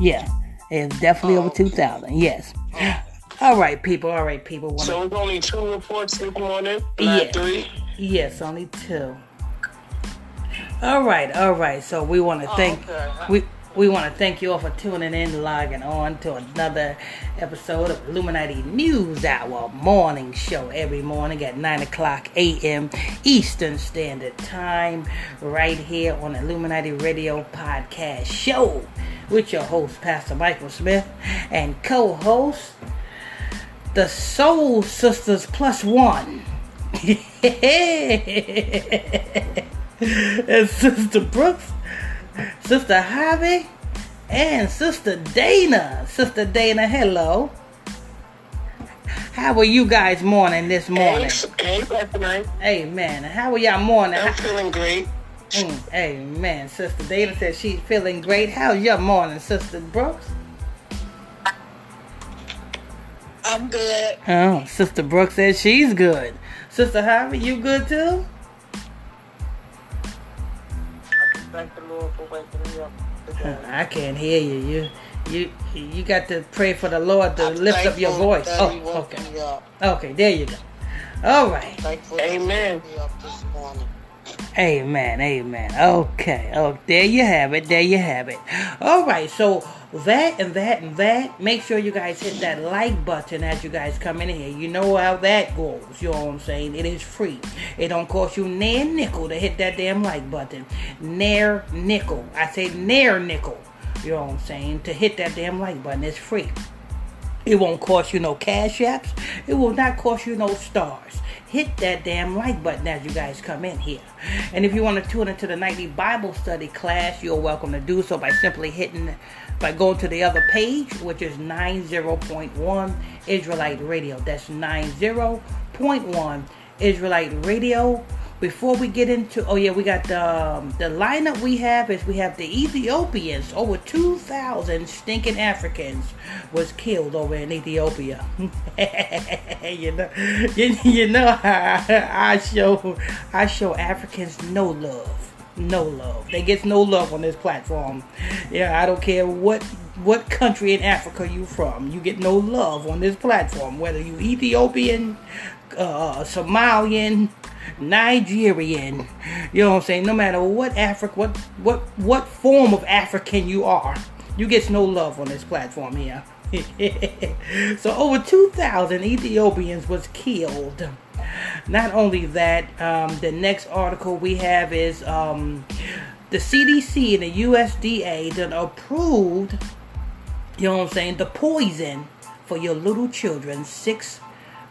Yeah, it's definitely over 2,000. Yes. All right, people. So it's only 2 reports this morning? Not 3? Yes, only 2. All right. So we want to thank you all for tuning in, logging on to another episode of Illuminati News Hour morning show every morning at 9 o'clock a.m. Eastern Standard Time right here on Illuminati Radio Podcast Show with your host, Pastor Michael Smith, and co-host, the Soul Sisters Plus One. And Sister Brooks, Sister Javi, and Sister Dana. Sister Dana, hello. How are you guys this morning? Hey, man. How are y'all morning? I'm feeling great. Amen. Sister Dana said she's feeling great. How's your morning, Sister Brooks? I'm good. Oh, Sister Brooks says she's good. Sister Javi, you good too? Thank the Lord for waking me up today. I can't hear you. You got to pray for the Lord to lift up your voice. Oh, okay. Okay, there you go. All right. Amen. Amen. Okay. Oh, there you have it. All right. So that. Make sure you guys hit that like button as you guys come in here. You know how that goes. You know what I'm saying? It is free. It don't cost you near nickel to hit that damn like button. Near nickel. I say near nickel. You know what I'm saying? To hit that damn like button. It's free. It won't cost you no cash apps. It will not cost you no stars. Hit that damn like button as you guys come in here. And if you want to tune into the nightly Bible study class, you're welcome to do so by simply going to the other page, which is 90.1 Israelite Radio. That's 90.1 Israelite Radio. Before we get into, we got the lineup we have the Ethiopians. Over 2,000 stinking Africans was killed over in Ethiopia. you know, I show Africans no love. They get no love on this platform. Yeah, I don't care what country in Africa you from. You get no love on this platform, whether you Ethiopian, Somalian, Nigerian, you know what I'm saying? No matter what form of African you are, you get no love on this platform here. So over 2,000 Ethiopians was killed. Not only that, the next article we have is the CDC and the USDA that approved, you know what I'm saying, the poison for your little children 6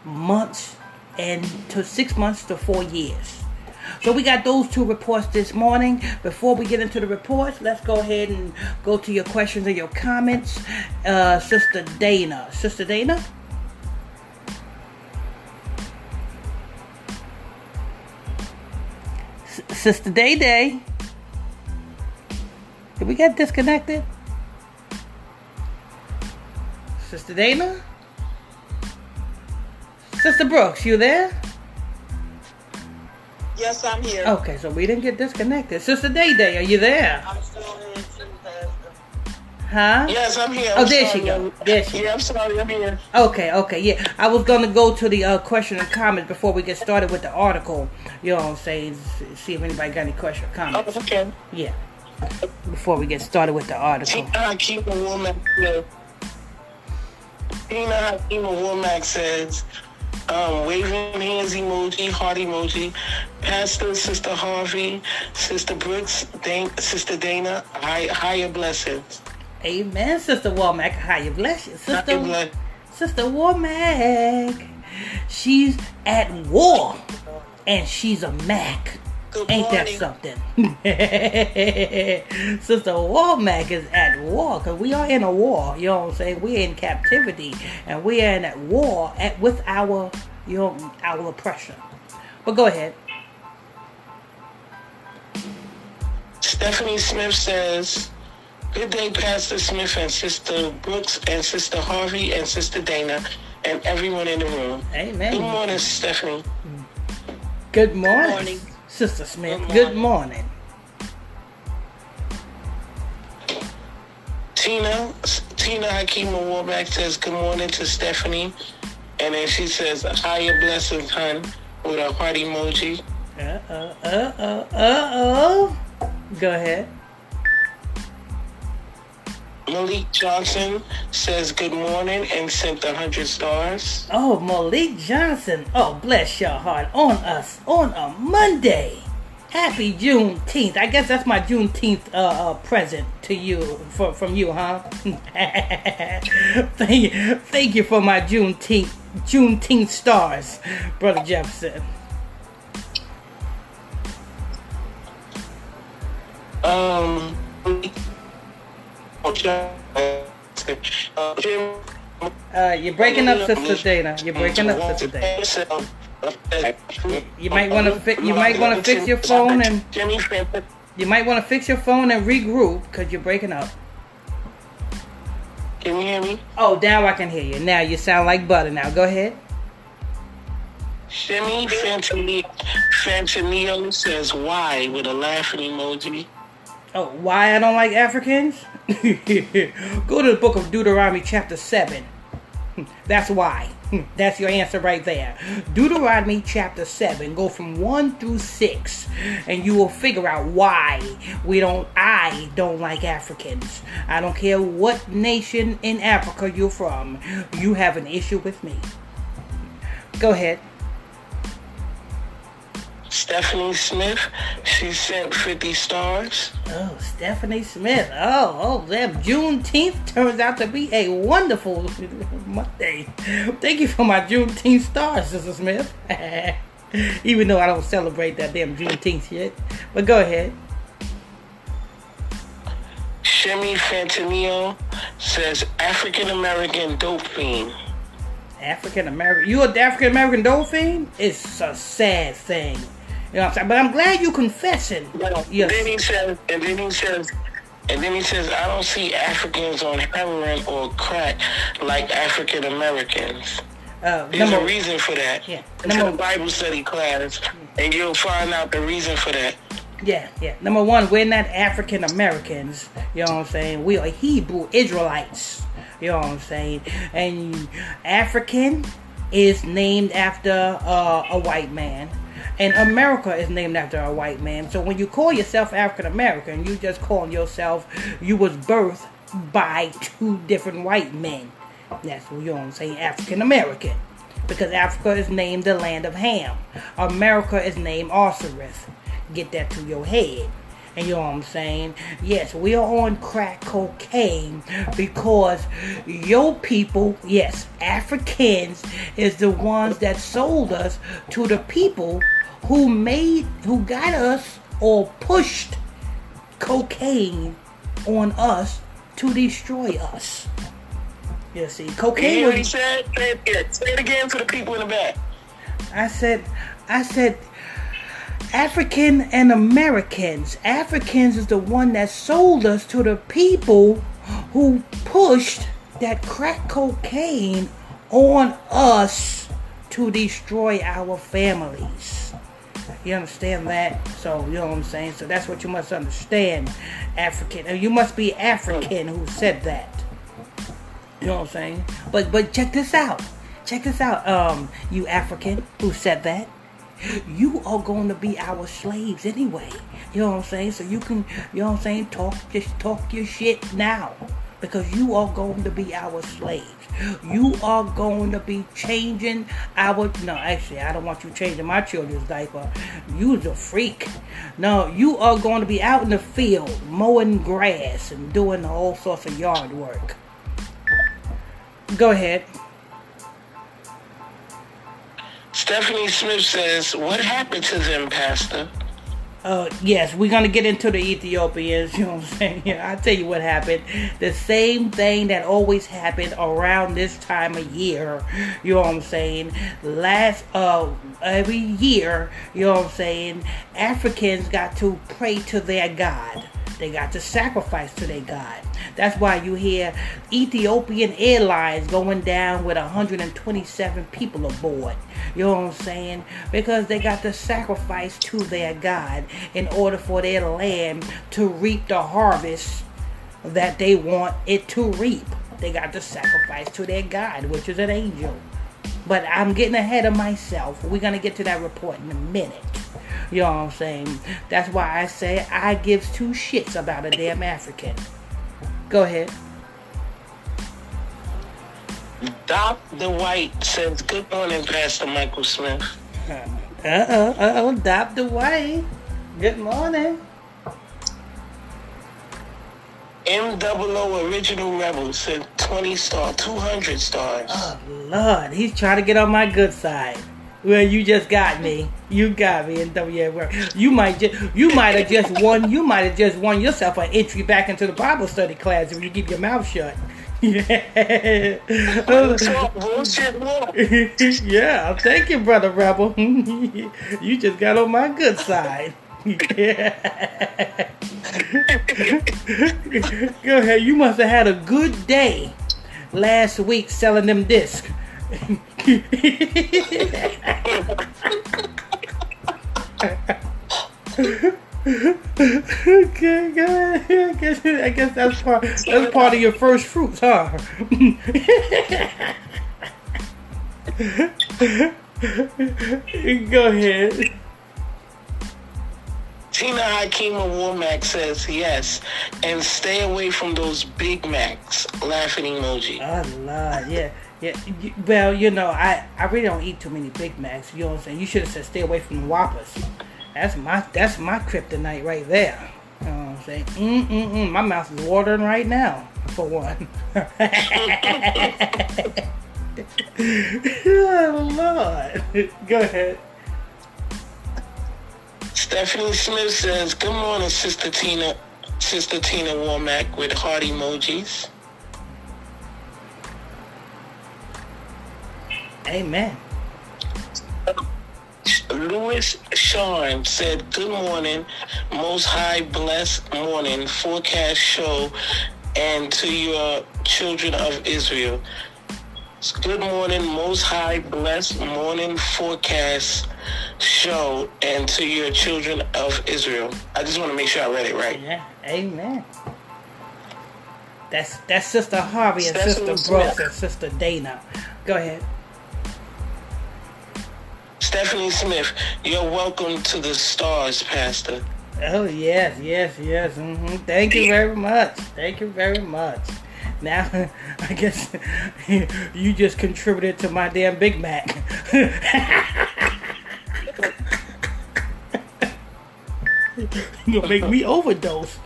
months and to 6 months to 4 years. So we got those 2 reports this morning. Before we get into the reports, let's go ahead and go to your questions and your comments. Sister Dana. Sister Day. Did we get disconnected? Sister Dana? Sister Brooks, you there? Yes, I'm here. Okay, so we didn't get disconnected. Sister Day, are you there? I'm still here too, Pastor. Huh? Yes, I'm here. There she goes. Yeah, I'm sorry, I'm here. Okay, yeah. I was going to go to the question and comments before we get started with the article. You know what I'm saying? See if anybody got any question or comments. Oh, okay. Yeah. Before we get started with the article. Tina Womack says... waving hands emoji, heart emoji, Pastor, Sister Harvey, Sister Brooks, Sister Dana, higher blessings. Amen, Sister Womack, higher blessings. Sister Womack, she's at war, and she's a Mac. Ain't that something? Sister Womack is at war, because we are in a war, you know what I'm saying? We're in captivity, and we are at war with our, you know, our oppression. But go ahead. Stephanie Smith says, Good day, Pastor Smith and Sister Brooks and Sister Javi and Sister Dana and everyone in the room. Amen. Good morning, Stephanie. Good morning, Sister Smith. Good morning. Tina Hakima Warback says, good morning to Stephanie. And then she says, higher blessings, hun, with a heart emoji. Go ahead. Malik Johnson says good morning and sent 100 stars. Oh, Malik Johnson. Oh, bless your heart on us on a Monday. Happy Juneteenth. I guess that's my Juneteenth present to you from you, huh? Thank you for my Juneteenth stars, Brother Jefferson. You're breaking up, Sister Dana. You might want to fix your phone and regroup because you're breaking up. Can you hear me? Oh, now I can hear you. Now you sound like butter. Now go ahead. Shimmy Fantanillo says why with a laughing emoji. Oh, why I don't like Africans? Go to the book of Deuteronomy chapter 7. That's why. That's your answer right there. Deuteronomy chapter 7. Go from 1 through 6. And you will figure out why I don't like Africans. I don't care what nation in Africa you're from. You have an issue with me. Go ahead. Stephanie Smith, she sent 50 stars. Oh, Stephanie Smith. Oh, that Juneteenth turns out to be a wonderful Monday. Thank you for my Juneteenth stars, Sister Smith. Even though I don't celebrate that damn Juneteenth yet. But go ahead. Shemi Fantanillo says African-American dope fiend. African-American? You an African-American dope fiend? It's a sad thing. You know what I'm saying? But I'm glad you're confessing. Well, yes. Then he says, I don't see Africans on heroin or crack like African Americans. There's a reason for that. Yeah. Into the Bible study class, and you'll find out the reason for that. Yeah. Number one, we're not African Americans. You know what I'm saying? We are Hebrew Israelites. You know what I'm saying? And African is named after a white man. And America is named after a white man. So when you call yourself African-American, you just calling yourself, you was birthed by two different white men. That's what you don't say African-American. Because Africa is named the land of Ham. America is named Osiris. Get that to your head. And you know what I'm saying? Yes, we are on crack cocaine because your people, yes, Africans, is the ones that sold us to the people who got us or pushed cocaine on us to destroy us. You see, cocaine. You know what he said? Say it again for the people in the back. I said. African and Americans. Africans is the one that sold us to the people who pushed that crack cocaine on us to destroy our families. You understand that? So, you know what I'm saying? So that's what you must understand, African. And you must be African who said that. You know what I'm saying? But check this out. You African who said that. You are going to be our slaves anyway. You know what I'm saying? So you can, you know what I'm saying, talk your shit now. Because you are going to be our slaves. You are going to be changing our... No, actually, I don't want you changing my children's diaper. You's a freak. No, you are going to be out in the field mowing grass and doing all sorts of yard work. Go ahead. Stephanie Smith says, what happened to them, Pastor? Yes, we're going to get into the Ethiopians, you know what I'm saying? Yeah, I'll tell you what happened. The same thing that always happened around this time of year, you know what I'm saying? Every year, you know what I'm saying, Africans got to pray to their God. They got to sacrifice to their God. That's why you hear Ethiopian Airlines going down with 127 people aboard. You know what I'm saying? Because they got to sacrifice to their God in order for their land to reap the harvest that they want it to reap. They got to sacrifice to their God, which is an angel. But I'm getting ahead of myself. We're going to get to that report in a minute. You know what I'm saying? That's why I say I gives two shits about a damn African. Go ahead. Doc the White says, good morning, Pastor Michael Smith. Doc the White. Good morning. MOO Original Rebel said 20 star, 200 stars. Oh, Lord. He's trying to get on my good side. Well, you just got me. You got me in WA. You might have just won yourself an entry back into the Bible study class if you keep your mouth shut. Yeah. Yeah, thank you, Brother Rebel. You just got on my good side. Yeah. Go ahead. You must have had a good day last week selling them discs. Okay, go ahead. I guess that's part of your first fruits, huh? Go ahead. Tina Hakima Womack says yes, and stay away from those Big Macs. Laughing emoji. Allah, yeah. Yeah, well, you know, I really don't eat too many Big Macs. You know what I'm saying? You should have said stay away from the Whoppers. That's my kryptonite right there. You know what I'm saying? My mouth is watering right now, for one. Oh, Lord. Go ahead. Stephanie Smith says, good morning, Sister Tina Womack, with heart emojis. Amen. Louis Sharm said, good morning, most high blessed morning, forecast show, and to your children of Israel. Good morning, most high blessed morning, forecast show, and to your children of Israel. I just want to make sure I read it right. Yeah, amen. That's Sister Javi and Sister Brooks and Sister Dana. Go ahead. Stephanie Smith, you're welcome to the stars, Pastor. Oh, yes. Mm-hmm. Thank you very much. Now, I guess you just contributed to my damn Big Mac. You're going to make me overdose.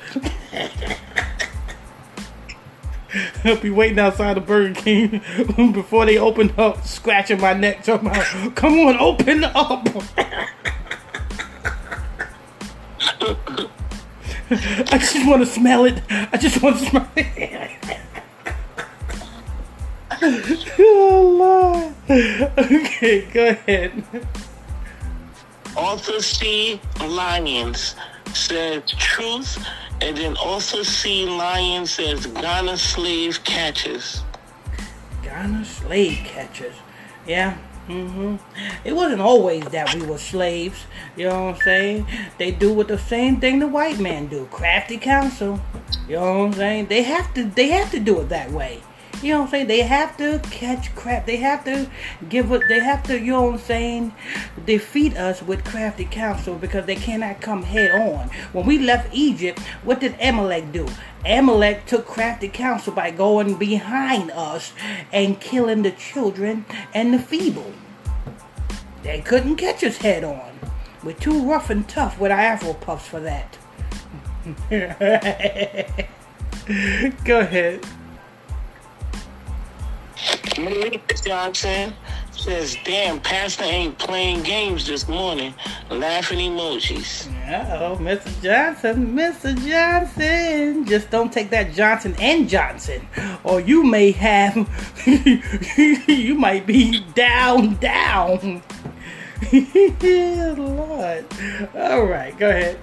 I'll be waiting outside of Burger King before they open up, scratching my neck, talking about, come on, open up. I just want to smell it. Oh, Lord. Okay, go ahead. Arthur C. Lyons said truth. And then also see Lion says Ghana slave catchers. Yeah. Mm-hmm. It wasn't always that we were slaves. You know what I'm saying? They do with the same thing the white man do. Crafty counsel. You know what I'm saying? They have to do it that way. You know what I'm saying? They have to catch crap. They have to, you know what I'm saying, defeat us with crafty counsel because they cannot come head on. When we left Egypt, what did Amalek do? Amalek took crafty counsel by going behind us and killing the children and the feeble. They couldn't catch us head on. We're too rough and tough with our Afro puffs for that. Go ahead. Malika Johnson says, damn, Pastor ain't playing games this morning. Laughing emojis. Uh-oh, Mr. Johnson. Just don't take that Johnson and Johnson, or you may have, you might be down. Lord. All right, go ahead.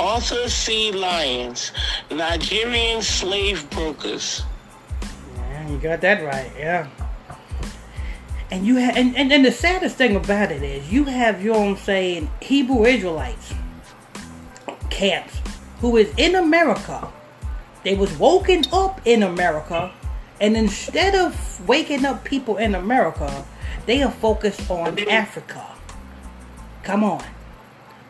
Author C. Lyons, Nigerian slave brokers. Yeah, you got that right, yeah. And you have, and the saddest thing about it is you have your own saying Hebrew Israelites camps who is in America. They was woken up in America, and instead of waking up people in America, they are focused on Africa. Come on.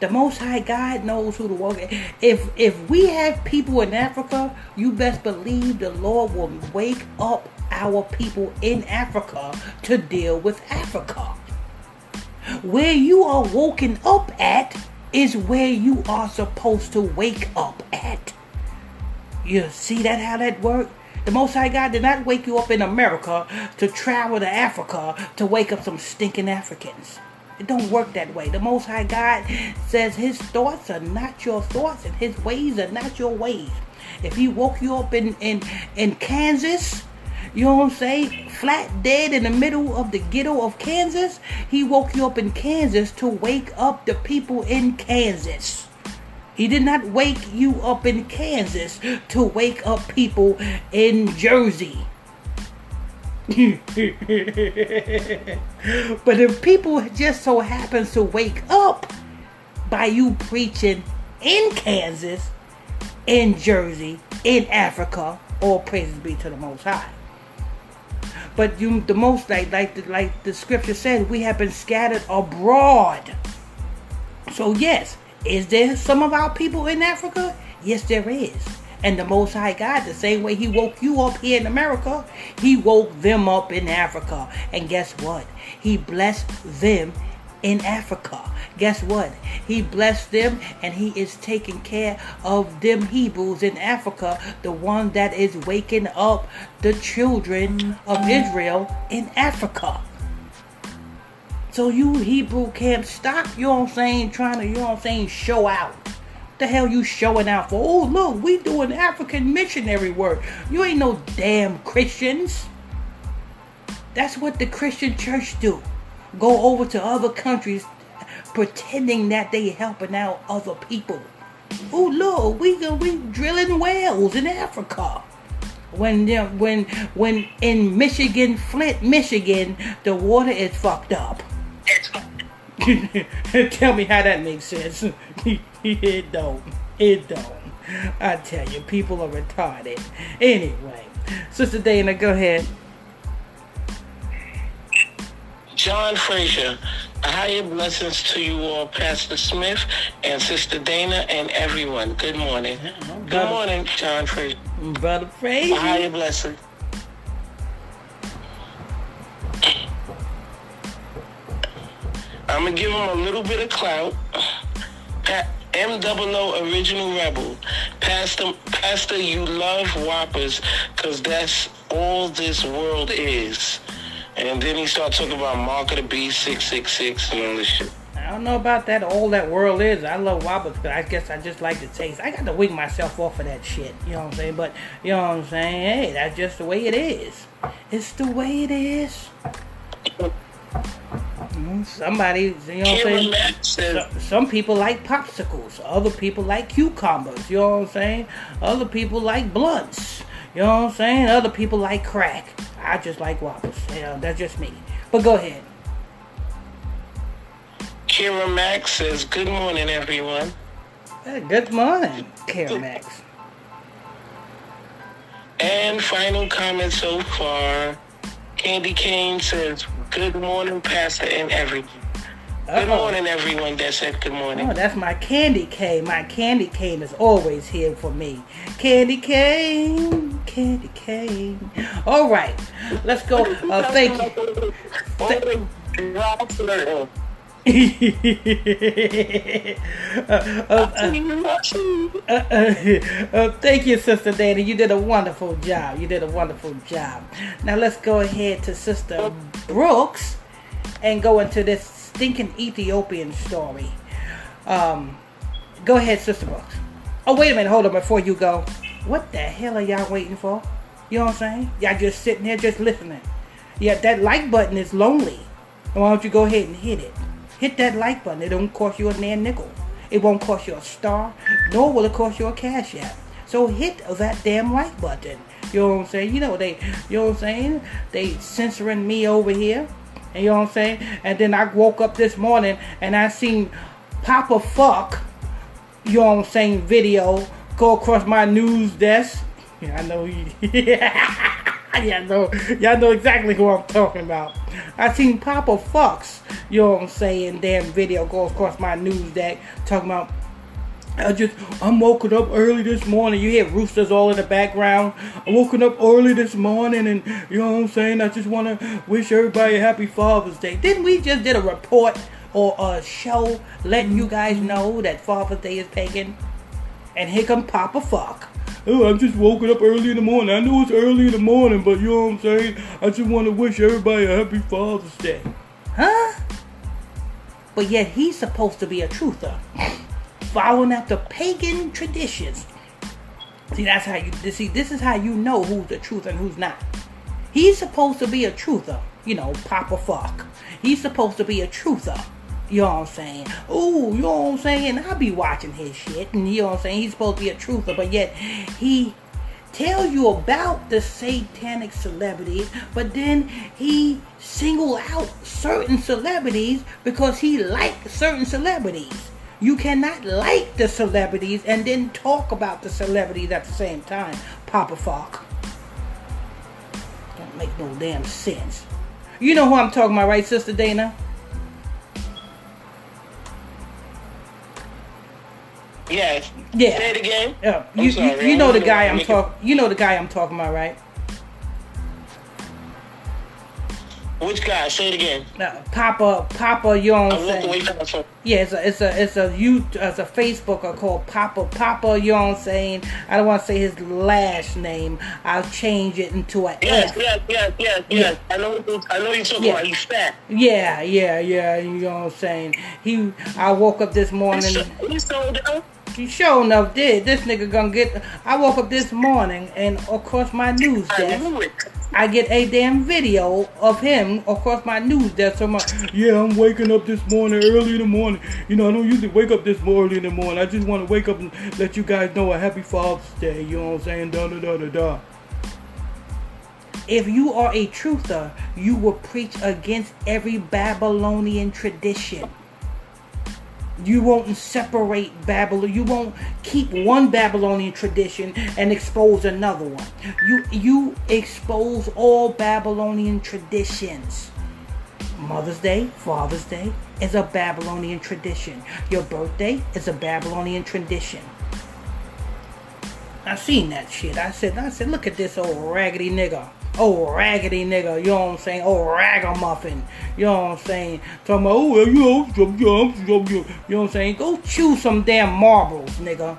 The Most High God knows who to walk in. If we have people in Africa, you best believe the Lord will wake up our people in Africa to deal with Africa. Where you are woken up at is where you are supposed to wake up at. You see that, how that works? The Most High God did not wake you up in America to travel to Africa to wake up some stinking Africans. It don't work that way. The Most High God says his thoughts are not your thoughts and his ways are not your ways. If he woke you up in Kansas, you know what I'm saying, flat dead in the middle of the ghetto of Kansas, he woke you up in Kansas to wake up the people in Kansas. He did not wake you up in Kansas to wake up people in Jersey. But if people just so happens to wake up by you preaching in Kansas, in Jersey, in Africa, all praises be to the Most High. But you, the most like the scripture says, we have been scattered abroad. So yes, is there some of our people in Africa? Yes, there is. And the Most High God, the same way he woke you up here in America, he woke them up in Africa. And guess what? He blessed them in Africa. Guess what? He blessed them, and he is taking care of them Hebrews in Africa, the one that is waking up the children of Israel in Africa. So you Hebrew camp, stop, you know what I'm saying, trying to, you know what I'm saying, show out. The hell you showing out for? Oh, look, we doing African missionary work. You ain't no damn Christians. That's what the Christian church do. Go over to other countries pretending that they helping out other people. Oh, look, we drilling wells in Africa. When in Michigan, Flint, Michigan, the water is fucked up. Tell me how that makes sense. It don't. I tell you, people are retarded. Anyway, Sister Dana, go ahead. John Frazier, higher blessings to you all, Pastor Smith and Sister Dana and everyone. Good morning. Good morning, John Frazier. Brother Frazier. Higher blessings. I'm going to give him a little bit of clout. M00 Original Rebel. Pastor, you love Whoppers because that's all this world is. And then he starts talking about Mark of the Beast, 666, and all this shit. I don't know about that, all that world is. I love Whoppers because I guess I just like the taste. I got to wig myself off of that shit. You know what I'm saying? But, you know what I'm saying? Hey, that's just the way it is. It's the way it is. Somebody, you know what I'm saying? Some people like popsicles. Other people like cucumbers. You know what I'm saying? Other people like blunts. You know what I'm saying? Other people like crack. I just like Whoppers. You know, that's just me. But go ahead. Kira Max says, good morning, everyone. Hey, good morning, Kira Max. And final comment so far. Candy Kane says, good morning, Pastor and everyone. Good morning, everyone that said good morning. Oh, that's my Candy Cane. My Candy Cane is always here for me. Candy Cane, Candy Cane. All right, let's go. Thank you. Thank you, Sister Dana. You did a wonderful job. Now let's go ahead to Sister Brooks and go into this stinking Ethiopian story. Go ahead, Sister Brooks. Oh, wait a minute. Hold on before you go. What the hell are y'all waiting for? You know what I'm saying? Y'all just sitting here just listening. Yeah, that like button is lonely. Why don't you go ahead and hit it? Hit that like button. It don't cost you a damn nickel. It won't cost you a star, nor will it cost you a Cash App. So hit that damn like button. You know what I'm saying? You know what I'm saying? They censoring me over here. And you know what I'm saying? And then I woke up this morning and I seen Papa Fuck, you know what I'm saying, video go across my news desk. Yeah, I know. Y'all know exactly who I'm talking about. I seen Papa Fucks, you know what I'm saying, damn video go across my news deck talking about, I'm woken up early this morning. You hear roosters all in the background. I woken up early this morning and you know what I'm saying, I just want to wish everybody a happy Father's Day. Didn't we just did a report or a show letting you guys know that Father's Day is pagan? And here come Papa Fuck. Oh, I'm just woken up early in the morning. I know it's early in the morning, but you know what I'm saying? I just want to wish everybody a happy Father's Day. Huh? But yet he's supposed to be a truther, following after pagan traditions. See, that's how you see. This is how you know who's the truth and who's not. He's supposed to be a truther, you know, Papa Fuck. He's supposed to be a truther. You know what I'm saying? Ooh, you know what I'm saying? I be watching his shit, and you know what I'm saying? He's supposed to be a truther, but yet he tells you about the satanic celebrities, but then he single out certain celebrities because he likes certain celebrities. You cannot like the celebrities and then talk about the celebrities at the same time, Papa Fuck. Don't make no damn sense. You know who I'm talking about, right, Sister Dana? Yes. Yeah. Say it again. You know the guy I'm talking. You know the guy I'm talking about, right? Which guy? Say it again. Papa, you know what I'm saying? Away from the phone. Yeah, it's a Facebooker called Papa, you know what I'm saying? I don't want to say his last name. I'll change it into an F. Yes. I know you're talking about. He's fat. Yeah, you know what I'm saying? I woke up this morning. He sold out. You sure enough did. This nigga gonna get. I woke up this morning and across my news desk, I get a damn video of him across my news desk. So I'm waking up this morning early in the morning. You know, I don't usually wake up this early in the morning. I just want to wake up and let you guys know a happy Father's Day. You know what I'm saying? Da. If you are a truther, you will preach against every Babylonian tradition. You won't separate Babylon. You won't keep one Babylonian tradition and expose another one. You expose all Babylonian traditions. Mother's Day, Father's Day is a Babylonian tradition. Your birthday is a Babylonian tradition. I seen that shit. I said, look at this old raggedy nigga. Oh, raggedy nigga, you know what I'm saying? Oh, ragamuffin, you know what I'm saying? Talking about, oh, you know what I'm saying? Go chew some damn marbles, nigga.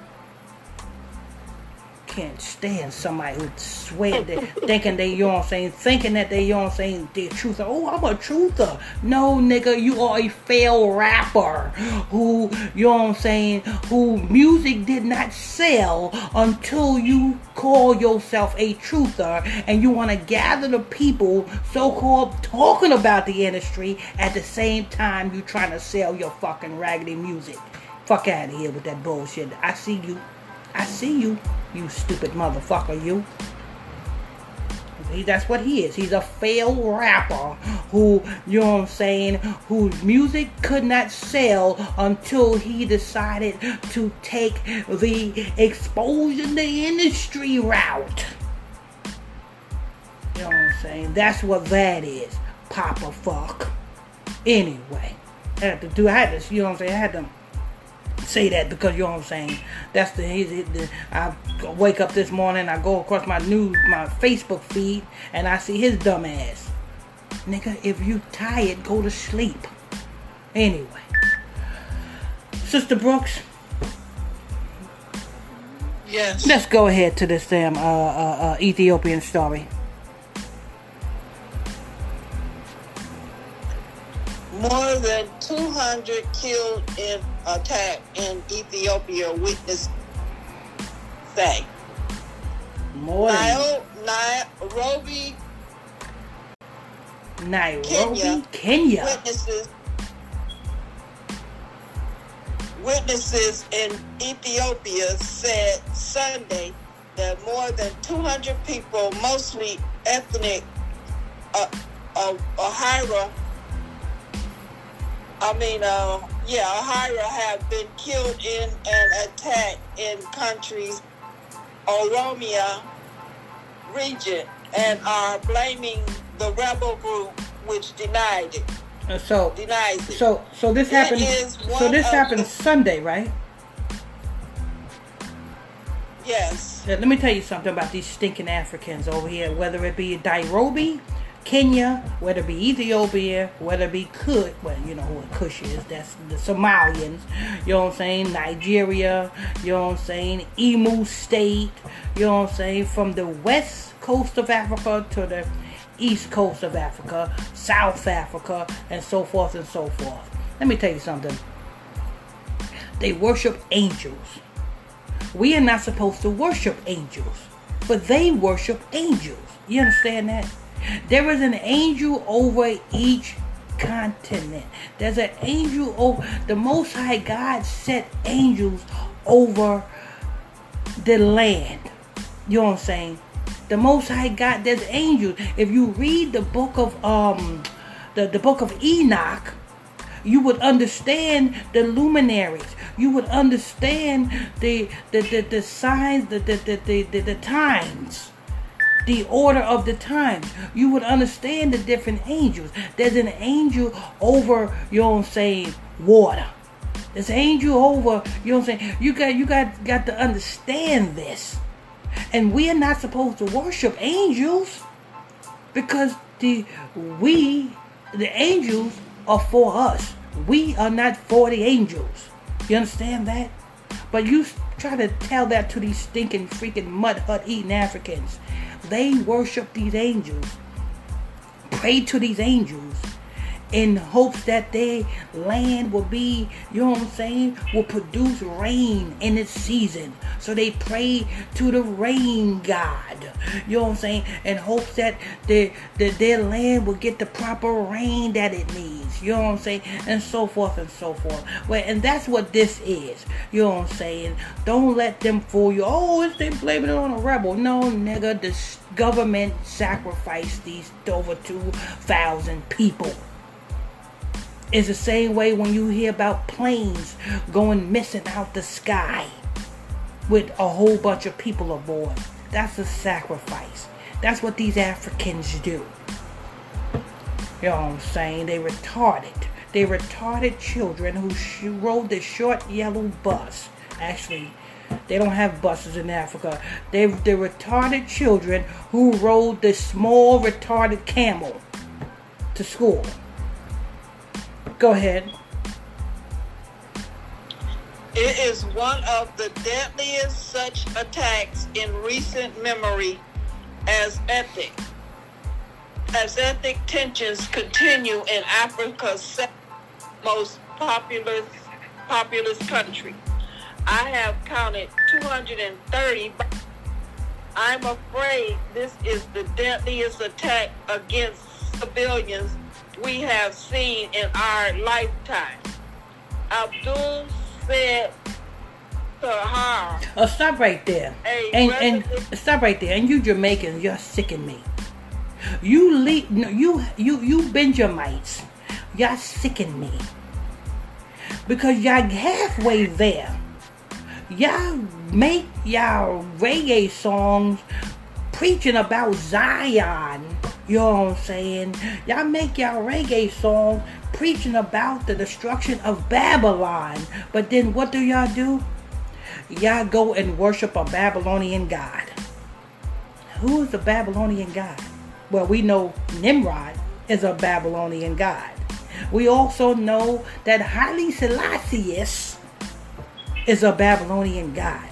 Can't stand somebody who swear that thinking they, you know what I'm saying? Thinking that they, you know what I'm saying? They're truther. Oh, I'm a truther. No, nigga, you are a failed rapper who, you know what I'm saying? Who music did not sell until you call yourself a truther and you want to gather the people so-called talking about the industry at the same time you trying to sell your fucking raggedy music. Fuck out of here with that bullshit. I see you. You stupid motherfucker, you. That's what he is. He's a failed rapper who, you know what I'm saying, whose music could not sell until he decided to take the exposing the industry route. You know what I'm saying? That's what that is, Papa Fuck. Anyway, I had to, you know what I'm saying, I had to say that because, you know what I'm saying, that's the I wake up this morning, I go across my Facebook feed, and I see his dumb ass. Nigga, if you tired, go to sleep. Anyway, Sister Brooks. Yes. Let's go ahead to this damn Ethiopian story. More than 200 killed in attack in Ethiopia, witness say. Nairobi, Kenya. Witnesses Witnesses in Ethiopia said Sunday that more than 200 people, mostly ethnic Amhara, have been killed in an attack in countries Oromia region, and are blaming the rebel group which denied it. So this happened. Sunday, right? Yes. Now, let me tell you something about these stinking Africans over here. Whether it be Nairobi, Kenya, whether it be Ethiopia, whether it be Kush. Well, you know what Kush is. That's the Somalians. You know what I'm saying? Nigeria. You know what I'm saying? Emu State. You know what I'm saying? From the west coast of Africa to the east coast of Africa, South Africa, and so forth and so forth. Let me tell you something. They worship angels. We are not supposed to worship angels, but they worship angels. You understand that? There is an angel over each continent. There's an angel over... The Most High God set angels over the land. You know what I'm saying? The Most High God, there's angels. If you read the book of the book of Enoch, you would understand the luminaries. You would understand the signs, the times, the order of the times. You would understand the different angels. There's an angel over, you know what I'm saying, water. There's an angel over, you know what I'm saying. You got to understand this. And we are not supposed to worship angels, because the angels are for us. We are not for the angels. You understand that? But you try to tell that to these stinking freaking mud hut eating Africans. They worship these angels, pray to these angels, in hopes that their land will be, you know what I'm saying, will produce rain in its season. So they pray to the rain god, you know what I'm saying, in hopes that their land will get the proper rain that it needs, you know what I'm saying, and so forth and so forth. Well, and that's what this is, you know what I'm saying. Don't let them fool you. Oh, they blaming it on a rebel. No, nigga, the government sacrificed these over 2,000 people. It's the same way when you hear about planes going missing out the sky with a whole bunch of people aboard. That's a sacrifice. That's what these Africans do. You know what I'm saying? They retarded. They retarded children who rode the short yellow bus. Actually, they don't have buses in Africa. They're retarded children who rode the small retarded camel to school. Go ahead. It is one of the deadliest such attacks in recent memory, as ethnic tensions continue in Africa's most populous country. I have counted 230. I'm afraid this is the deadliest attack against civilians we have seen in our lifetime. Abdul said Sahar. Oh, stop right there. And stop right there. And you Jamaicans, you're sicking me. You Benjamites, y'all sicking me. Because y'all halfway there. Y'all make y'all reggae songs preaching about Zion. You know what I'm saying? Y'all make y'all reggae song preaching about the destruction of Babylon. But then what do? Y'all go and worship a Babylonian god. Who is a Babylonian god? Well, we know Nimrod is a Babylonian god. We also know that Haile Selassie is a Babylonian god.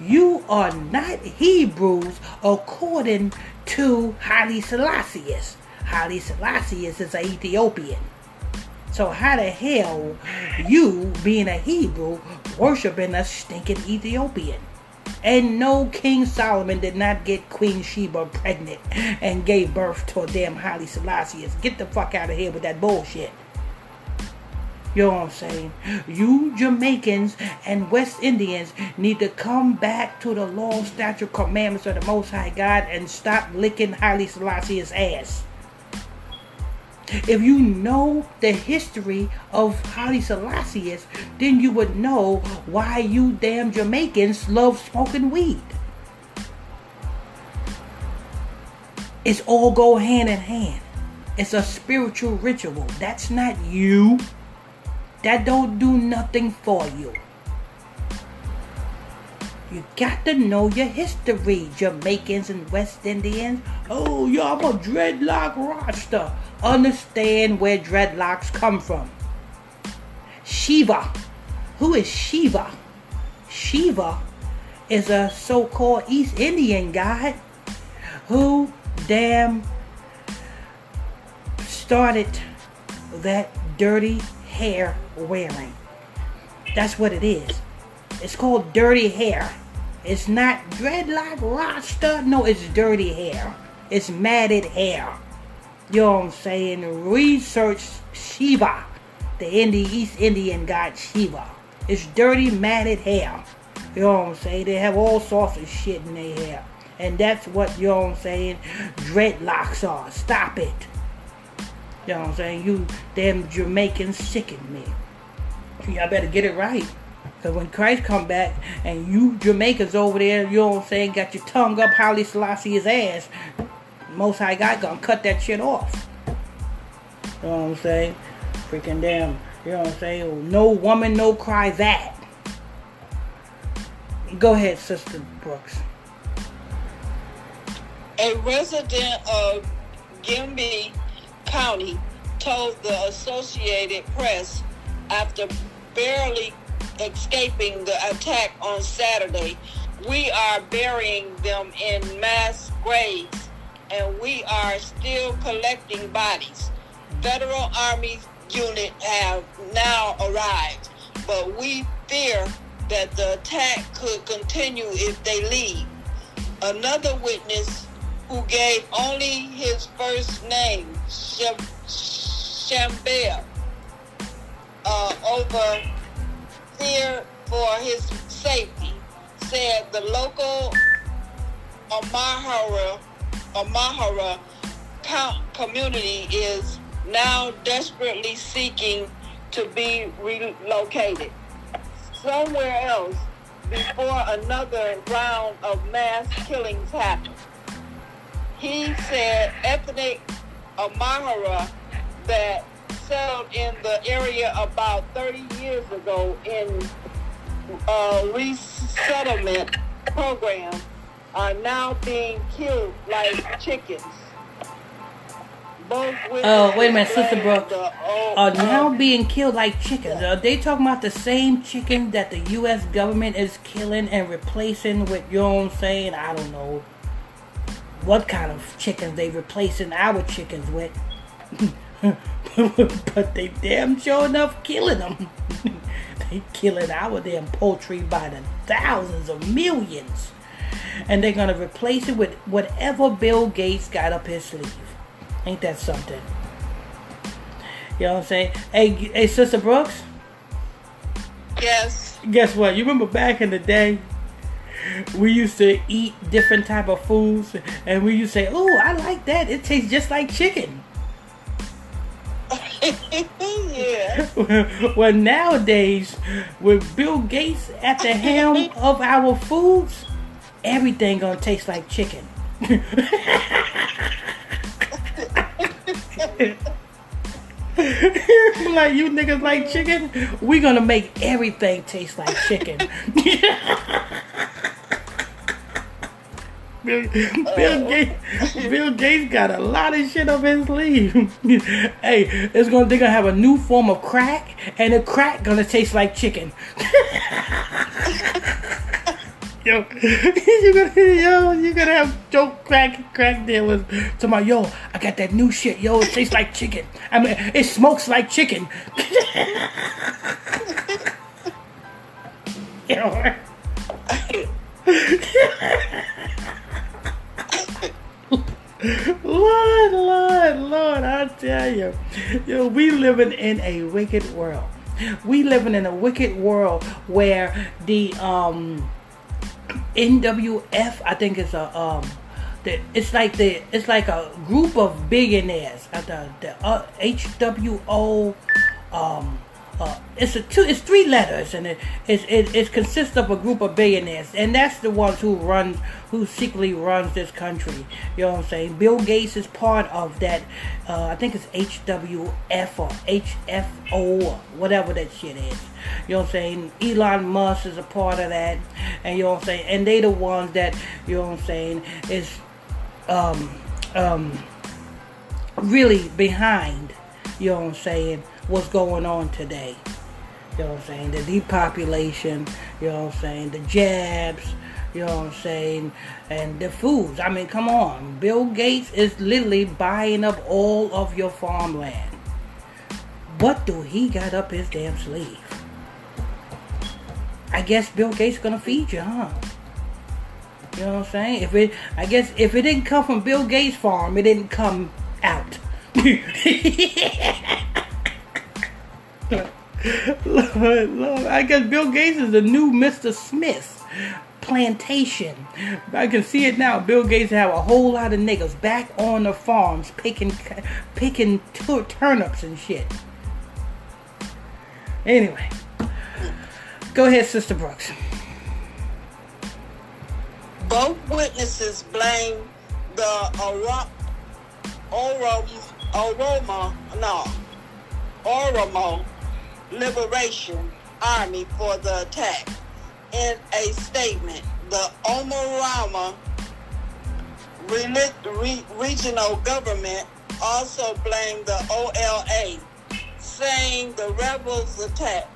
You are not Hebrews according to Haile Selassie. Haile Selassie is an Ethiopian. So how the hell you, being a Hebrew, worshiping a stinking Ethiopian? And no, King Solomon did not get Queen Sheba pregnant and gave birth to a damn Haile Selassie. Get the fuck out of here with that bullshit. You know what I'm saying? You Jamaicans and West Indians need to come back to the law, statute, commandments of the Most High God and stop licking Haile Selassie's ass. If you know the history of Haile Selassie, then you would know why you damn Jamaicans love smoking weed. It's all go hand in hand. It's a spiritual ritual. That's not you. That don't do nothing for you. You got to know your history, Jamaicans and West Indians. Oh, yo, I'm a dreadlock Rasta. Understand where dreadlocks come from. Shiva. Who is Shiva? Shiva is a so-called East Indian guy who damn started that dirty hair wearing. That's what it is. It's called dirty hair. It's not dreadlock Rasta. No, it's dirty hair. It's matted hair. You know what I'm saying? Research Shiva. East Indian god Shiva. It's dirty matted hair. You know what I'm saying? They have all sorts of shit in their hair. And that's what, you know what I'm saying, dreadlocks are. Stop it. You know what I'm saying? You damn Jamaicans sicken me. Y'all better get it right. Because when Christ come back and you Jamaicans over there, you know what I'm saying, got your tongue up Haile Selassie's ass, Most High God gonna cut that shit off. You know what I'm saying? Freaking damn, you know what I'm saying? No woman, no cry that. Go ahead, Sister Brooks. A resident of Gimbi County told the Associated Press after barely escaping the attack on Saturday, "We are burying them in mass graves and we are still collecting bodies. Federal Army unit have now arrived, but we fear that the attack could continue if they leave." Another witness, who gave only his first name, Shambel, over fear for his safety, said the local Amhara community is now desperately seeking to be relocated somewhere else before another round of mass killings happen. He said ethnic Amhara that settled in the area about 30 years ago in resettlement program are now being killed like chickens. Oh, wait a minute, Sister Brooks. Are now being killed like chickens. Are they talking about the same chicken that the U.S. government is killing and replacing with your own saying? I don't know what kind of chickens they replacing our chickens with. But they damn sure enough killing them. They killing our damn poultry by the thousands of millions. And they're going to replace it with whatever Bill Gates got up his sleeve. Ain't that something? You know what I'm saying? Hey, Sister Brooks? Yes? Guess what? You remember back in the day? We used to eat different type of foods, and we used to say, "Oh, I like that. It tastes just like chicken." Yeah. Well, nowadays, with Bill Gates at the helm of our foods, everything gonna taste like chicken. Like, you niggas like chicken? We gonna make everything taste like chicken. Bill Gates got a lot of shit up his sleeve. Hey, they're gonna have a new form of crack, and the crack gonna taste like chicken. Yo, you're gonna have joke crack dealers talking about, "Yo, I got that new shit. Yo, it tastes like chicken. I mean, it smokes like chicken." Yo. Lord, I tell you, we living in a wicked world. We living in a wicked world where the NWF, I think it's a it's like a group of billionaires. The HWO. It's three letters, and it consists of a group of billionaires, and that's the ones who secretly runs this country. You know what I'm saying? Bill Gates is part of that. I think it's HWF or HFO or whatever that shit is. You know what I'm saying? Elon Musk is a part of that, and you know what I'm saying. And they the ones that, you know what I'm saying, is really behind. You know what I'm saying? What's going on today? You know what I'm saying? The depopulation, you know what I'm saying? The jabs, you know what I'm saying? And the foods. I mean, come on. Bill Gates is literally buying up all of your farmland. What do he got up his damn sleeve? I guess Bill Gates gonna feed you, huh? You know what I'm saying? I guess if it didn't come from Bill Gates' farm, it didn't come out. Lord, I guess Bill Gates is the new Mr. Smith's plantation. I can see it now. Bill Gates have a whole lot of niggas back on the farms picking turnips and shit. Anyway, go ahead, Sister Brooks. Both witnesses blame the Oromo Liberation Army for the attack. In a statement, the Amhara regional government also blamed the OLA, saying the rebels attacked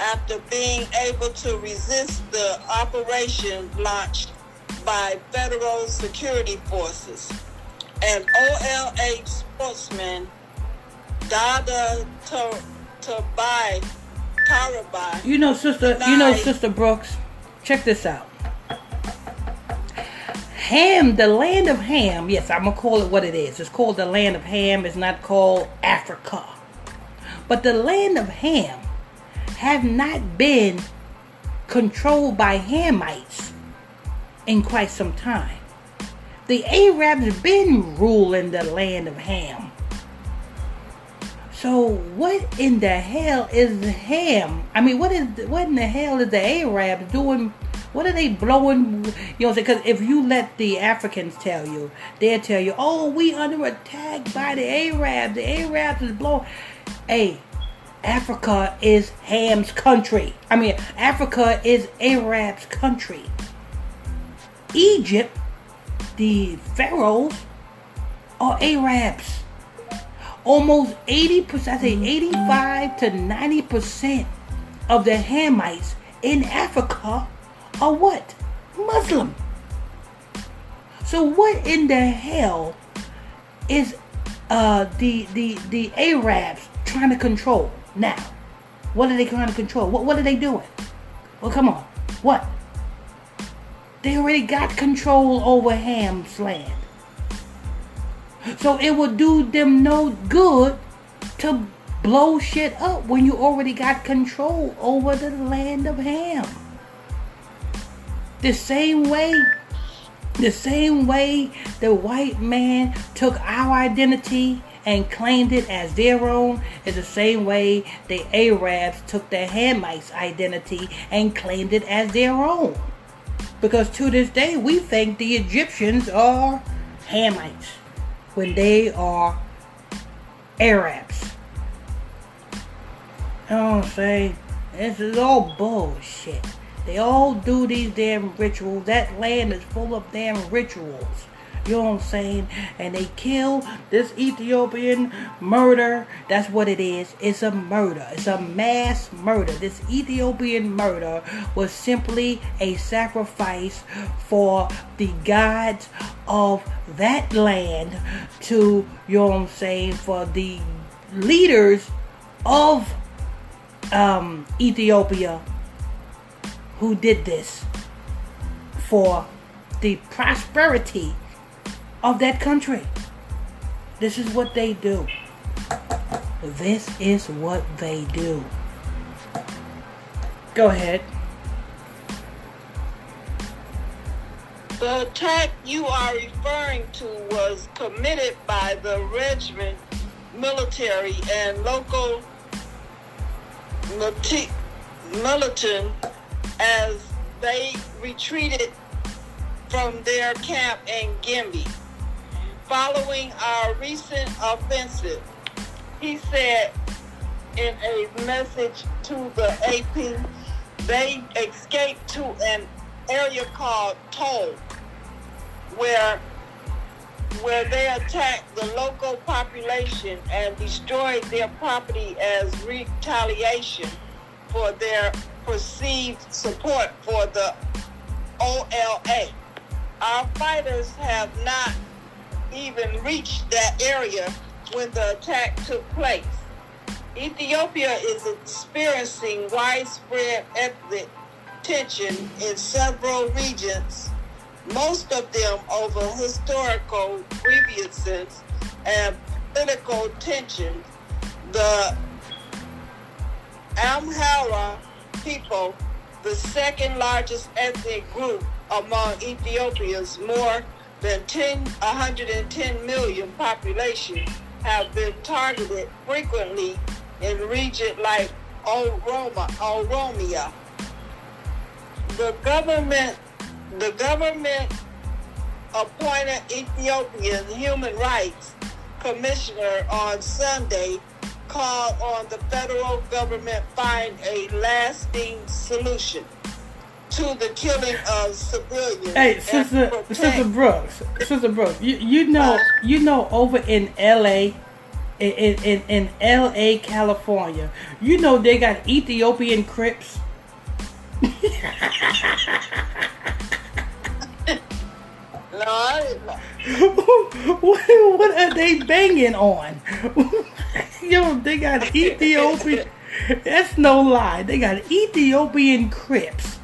after being able to resist the operation launched by federal security forces. An OLA spokesman, Dada Tarabai. Sister Brooks, check this out. Ham, the land of Ham. Yes, I'm gonna call it what it is. It's called the land of Ham. It's not called Africa, but the land of Ham have not been controlled by Hamites in quite some time. The Arabs been ruling the land of Ham. So what in the hell is Ham? I mean, what in the hell is the Arabs doing? What are they blowing? You know, because if you let the Africans tell you, they'll tell you, "Oh, we under attack by the Arabs. The Arabs is blowing." Hey, Africa is Ham's country. I mean, Africa is Arabs' country. Egypt, the pharaohs are Arabs. Almost 80%, I say 85 to 90% of the Hamites in Africa are what? Muslim. So what in the hell is the Arabs trying to control now? What are they trying to control? What are they doing? Well, come on. What? They already got control over Ham's land. So it would do them no good to blow shit up when you already got control over the land of Ham. The same way the white man took our identity and claimed it as their own is the same way the Arabs took the Hamites' identity and claimed it as their own. Because to this day, we think the Egyptians are Hamites when they are Arabs. You know what I'm saying? This is all bullshit. They all do these damn rituals. That land is full of damn rituals. You know what I'm saying? And they kill this Ethiopian murder. That's what it is. It's a murder. It's a mass murder. This Ethiopian murder was simply a sacrifice for the gods of that land to, you know what I'm saying, for the leaders of Ethiopia who did this for the prosperity of that country. This is what they do. Go ahead. The attack you are referring to was committed by the regiment, military, and local militant as they retreated from their camp in Gimbi following our recent offensive, he said in a message to the AP. They escaped to an area called Toll, where they attacked the local population and destroyed their property as retaliation for their perceived support for the OLA. Our fighters have not even reached that area when the attack took place. Ethiopia is experiencing widespread ethnic tension in several regions, most of them over historical grievances and political tension. The Amhara people, the second largest ethnic group among Ethiopia's more than 110 million population, have been targeted frequently in regions like Oromia. The government appointed Ethiopian Human Rights Commissioner on Sunday called on the federal government find a lasting solution to the killing of civilians. Hey, Sister Brooks, you know, over in LA, in LA, California, you know they got Ethiopian Crips. What are they banging on? Yo, they got Ethiopian. That's no lie. They got Ethiopian Crips.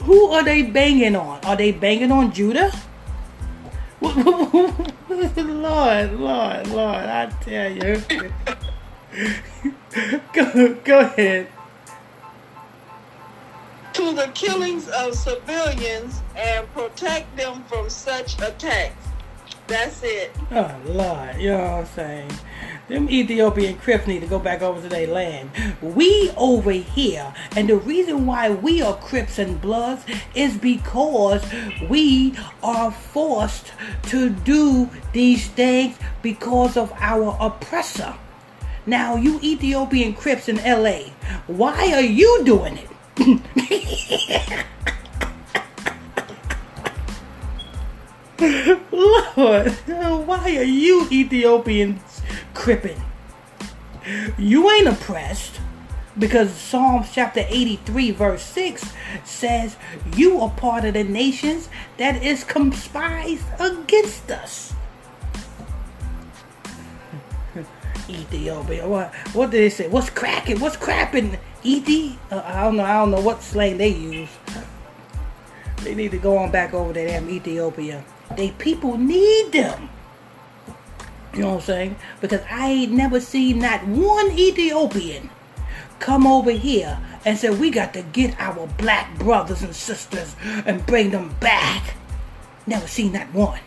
Who are they banging on? Are they banging on Judah? Lord, I tell you. Go ahead. To the killings of civilians and protect them from such attacks. That's it. Oh, Lord. You know what I'm saying? Them Ethiopian Crips need to go back over to their land. We over here, and the reason why we are Crips and Bloods is because we are forced to do these things because of our oppressor. Now, you Ethiopian Crips in L.A., why are you doing it? Lord, why are you Ethiopians cripping? You ain't oppressed, because Psalms chapter 83 verse 6 says you are part of the nations that is conspired against us. Ethiopia, what did they say? What's cracking? What's crapping? I don't know what slang they use. They need to go on back over to damn Ethiopia. They people need them. You know what I'm saying? Because I ain't never seen not one Ethiopian come over here and say we got to get our black brothers and sisters and bring them back. Never seen not one.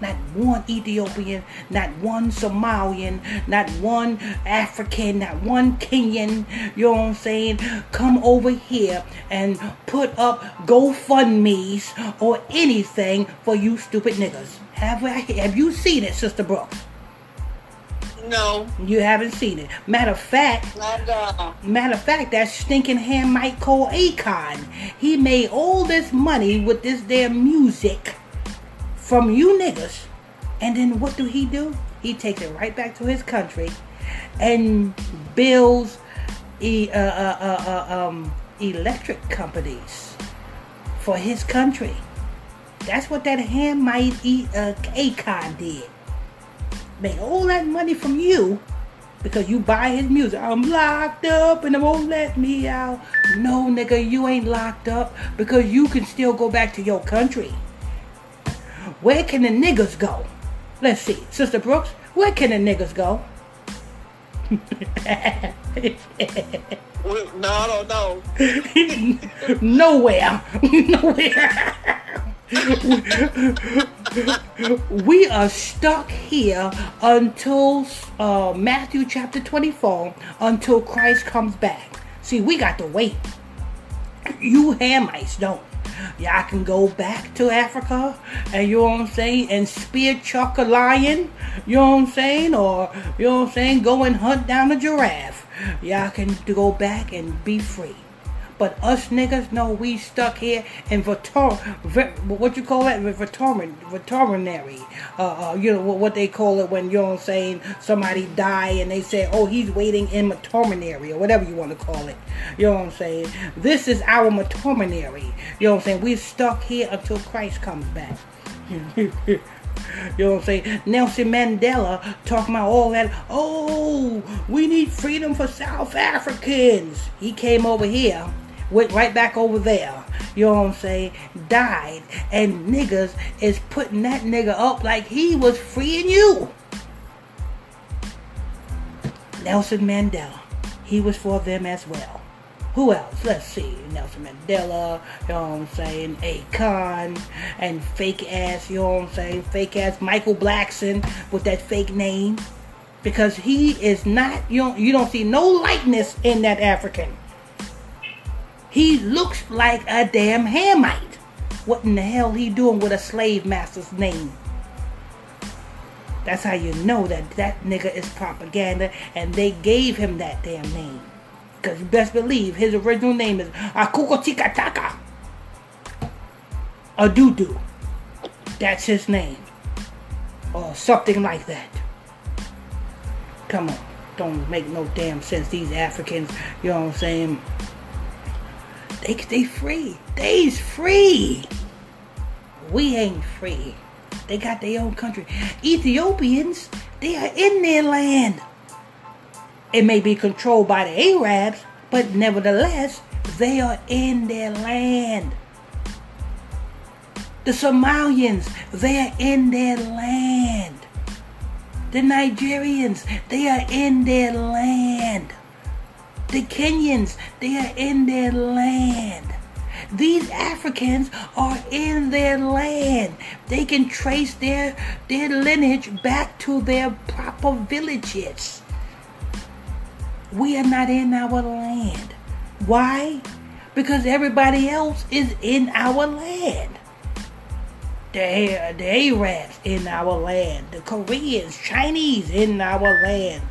Not one Ethiopian, not one Somalian, not one African, not one Kenyan, you know what I'm saying, come over here and put up GoFundMe's or anything for you stupid niggas. Have you seen it, Sister Brooks? No. You haven't seen it. Matter of fact, that stinking Hamite called Akon, he made all this money with this damn music from you niggas, and then what do? He takes it right back to his country and builds electric companies for his country. That's what that Hamite Akon did. Make all that money from you because you buy his music. I'm locked up and they won't let me out. No, nigga, you ain't locked up because you can still go back to your country. Where can the niggas go? Let's see. Sister Brooks, where can the niggas go? No, I don't know. Nowhere. We are stuck here until Matthew chapter 24, until Christ comes back. See, we got to wait. You Hamites don't. Yeah, I can go back to Africa, and you know what I'm saying, and spear chuck a lion, you know what I'm saying, or, you know what I'm saying, go and hunt down a giraffe. Yeah, I can go back and be free. But us niggas, no, we stuck here in veterinary, you know, what they call it when, you know what I'm saying, somebody die and they say, oh, he's waiting in maternary, or whatever you want to call it, you know what I'm saying. This is our maternary, you know what I'm saying. We're stuck here until Christ comes back. You know what I'm saying? Nelson Mandela talking about all that. Oh, we need freedom for South Africans. He came over here, went right back over there. You know what I'm saying? Died, and niggas is putting that nigga up like he was freeing you. Nelson Mandela, he was for them as well. Who else? Let's see. Nelson Mandela, you know what I'm saying? Akon, and fake ass, you know what I'm saying? Fake ass Michael Blackson with that fake name. Because he is not, you don't see no likeness in that African. He looks like a damn Hamite. What in the hell he doing with a slave master's name? That's how you know that nigga is propaganda, and they gave him that damn name. Because you best believe his original name is Akukotikataka. A doo-doo. That's his name. Or something like that. Come on. Don't make no damn sense. These Africans, you know what I'm saying? They free. They's free. We ain't free. They got their own country. Ethiopians, they are in their land. It may be controlled by the Arabs, but nevertheless, they are in their land. The Somalians, they are in their land. The Nigerians, they are in their land. The Kenyans, they are in their land. These Africans are in their land. They can trace their lineage back to their proper villages. We are not in our land. Why? Because everybody else is in our land. The Arabs in our land. The Koreans, Chinese in our land.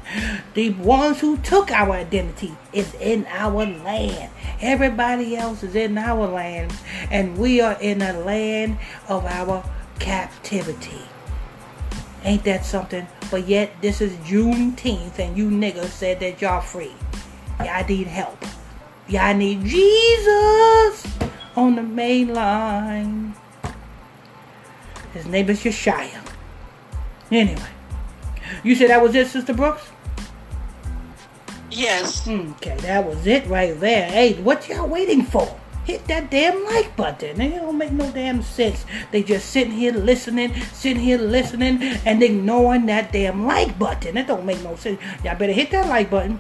The ones who took our identity is in our land. Everybody else is in our land. And we are in a land of our captivity. Ain't that something? But yet, this is Juneteenth, and you niggas said that y'all free. Y'all need help. Y'all need Jesus on the main line. His name is Yeshaya. Anyway, you said that was it, Sister Brooks? Yes. Okay, that was it right there. Hey, what y'all waiting for? Hit that damn like button. It don't make no damn sense. They just sitting here listening, and ignoring that damn like button. It don't make no sense. Y'all better hit that like button.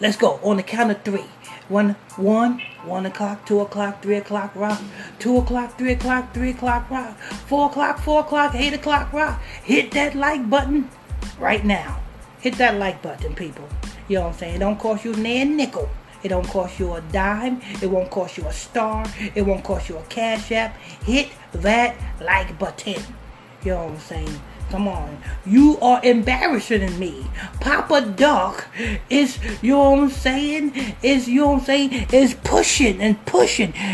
Let's go. On the count of three. 1 o'clock, 2 o'clock, 3 o'clock, rock. 2 o'clock, 3 o'clock, 3 o'clock, rock. 4 o'clock, 4 o'clock, 8 o'clock, rock. Hit that like button right now. Hit that like button, people. You know what I'm saying? It don't cost you near a nickel. It don't cost you a dime. It won't cost you a star. It won't cost you a cash app. Hit that like button. You know what I'm saying? Come on. You are embarrassing me. Papa Duck is, you know what I'm saying? Is pushing.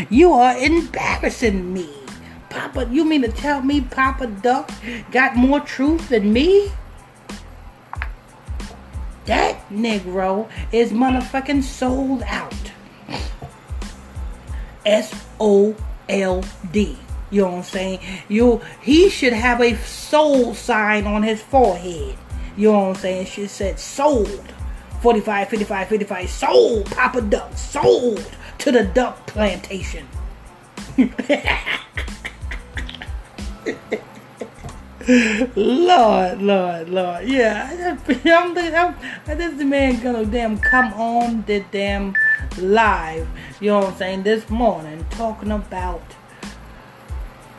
You are embarrassing me. Papa, you mean to tell me Papa Duck got more truth than me? That Negro is motherfucking sold out. SOLD. You know what I'm saying? He should have a soul sign on his forehead. You know what I'm saying? She said sold. 45, 55, 55. Sold, Papa Duck. Sold to the duck plantation. Lord. Yeah, this man gonna damn come on the damn live, you know what I'm saying, this morning, talking about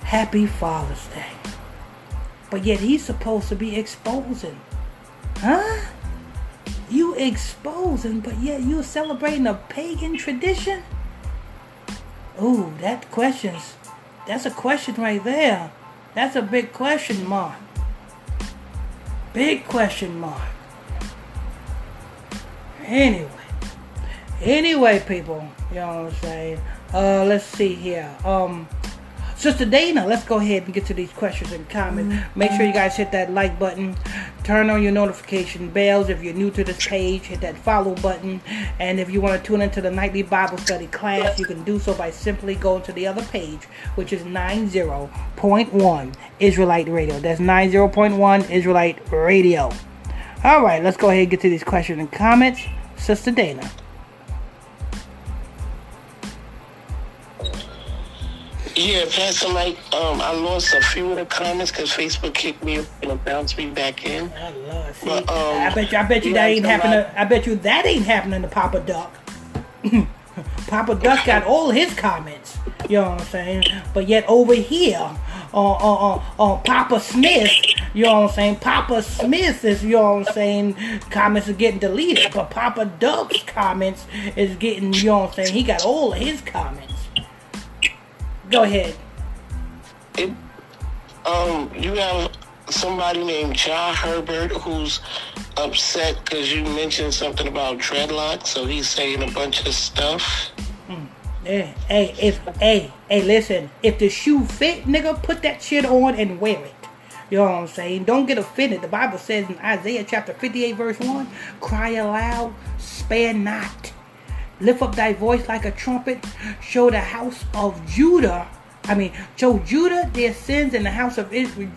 Happy Father's Day. But yet he's supposed to be exposing. Huh? You exposing, but yet you're celebrating a pagan tradition? Ooh, that's a question right there. That's a big question mark. Big question mark. Anyway, people, you know what I'm saying? Let's see here. Sister Dana, let's go ahead and get to these questions and comments. Make sure you guys hit that like button. Turn on your notification bells. If you're new to this page, hit that follow button. And if you want to tune into the nightly Bible study class, you can do so by simply going to the other page, which is 90.1 Israelite Radio. That's 90.1 Israelite Radio. All right, let's go ahead and get to these questions and comments. Sister Dana. Yeah, Pastor Mike, I lost a few of the comments because Facebook kicked me up and it bounced me back in. Oh, Lord. See, but, I bet you that ain't happening. I bet you that ain't happening to Papa Duck. Papa Duck got all his comments. You know what I'm saying? But yet over here, on Papa Smith, you know what I'm saying? Papa Smith is, you know what I'm saying, comments are getting deleted, but Papa Duck's comments is getting, you know what I'm saying? He got all of his comments. Go ahead. You have somebody named Ja Herbert who's upset because you mentioned something about dreadlocks, so he's saying a bunch of stuff. Yeah. Hey, listen. If the shoe fit, nigga, put that shit on and wear it. You know what I'm saying? Don't get offended. The Bible says in Isaiah chapter 58 verse 1, cry aloud, spare not. Lift up thy voice like a trumpet. Show the house of Judah. Show Judah their sins and the house of Israel.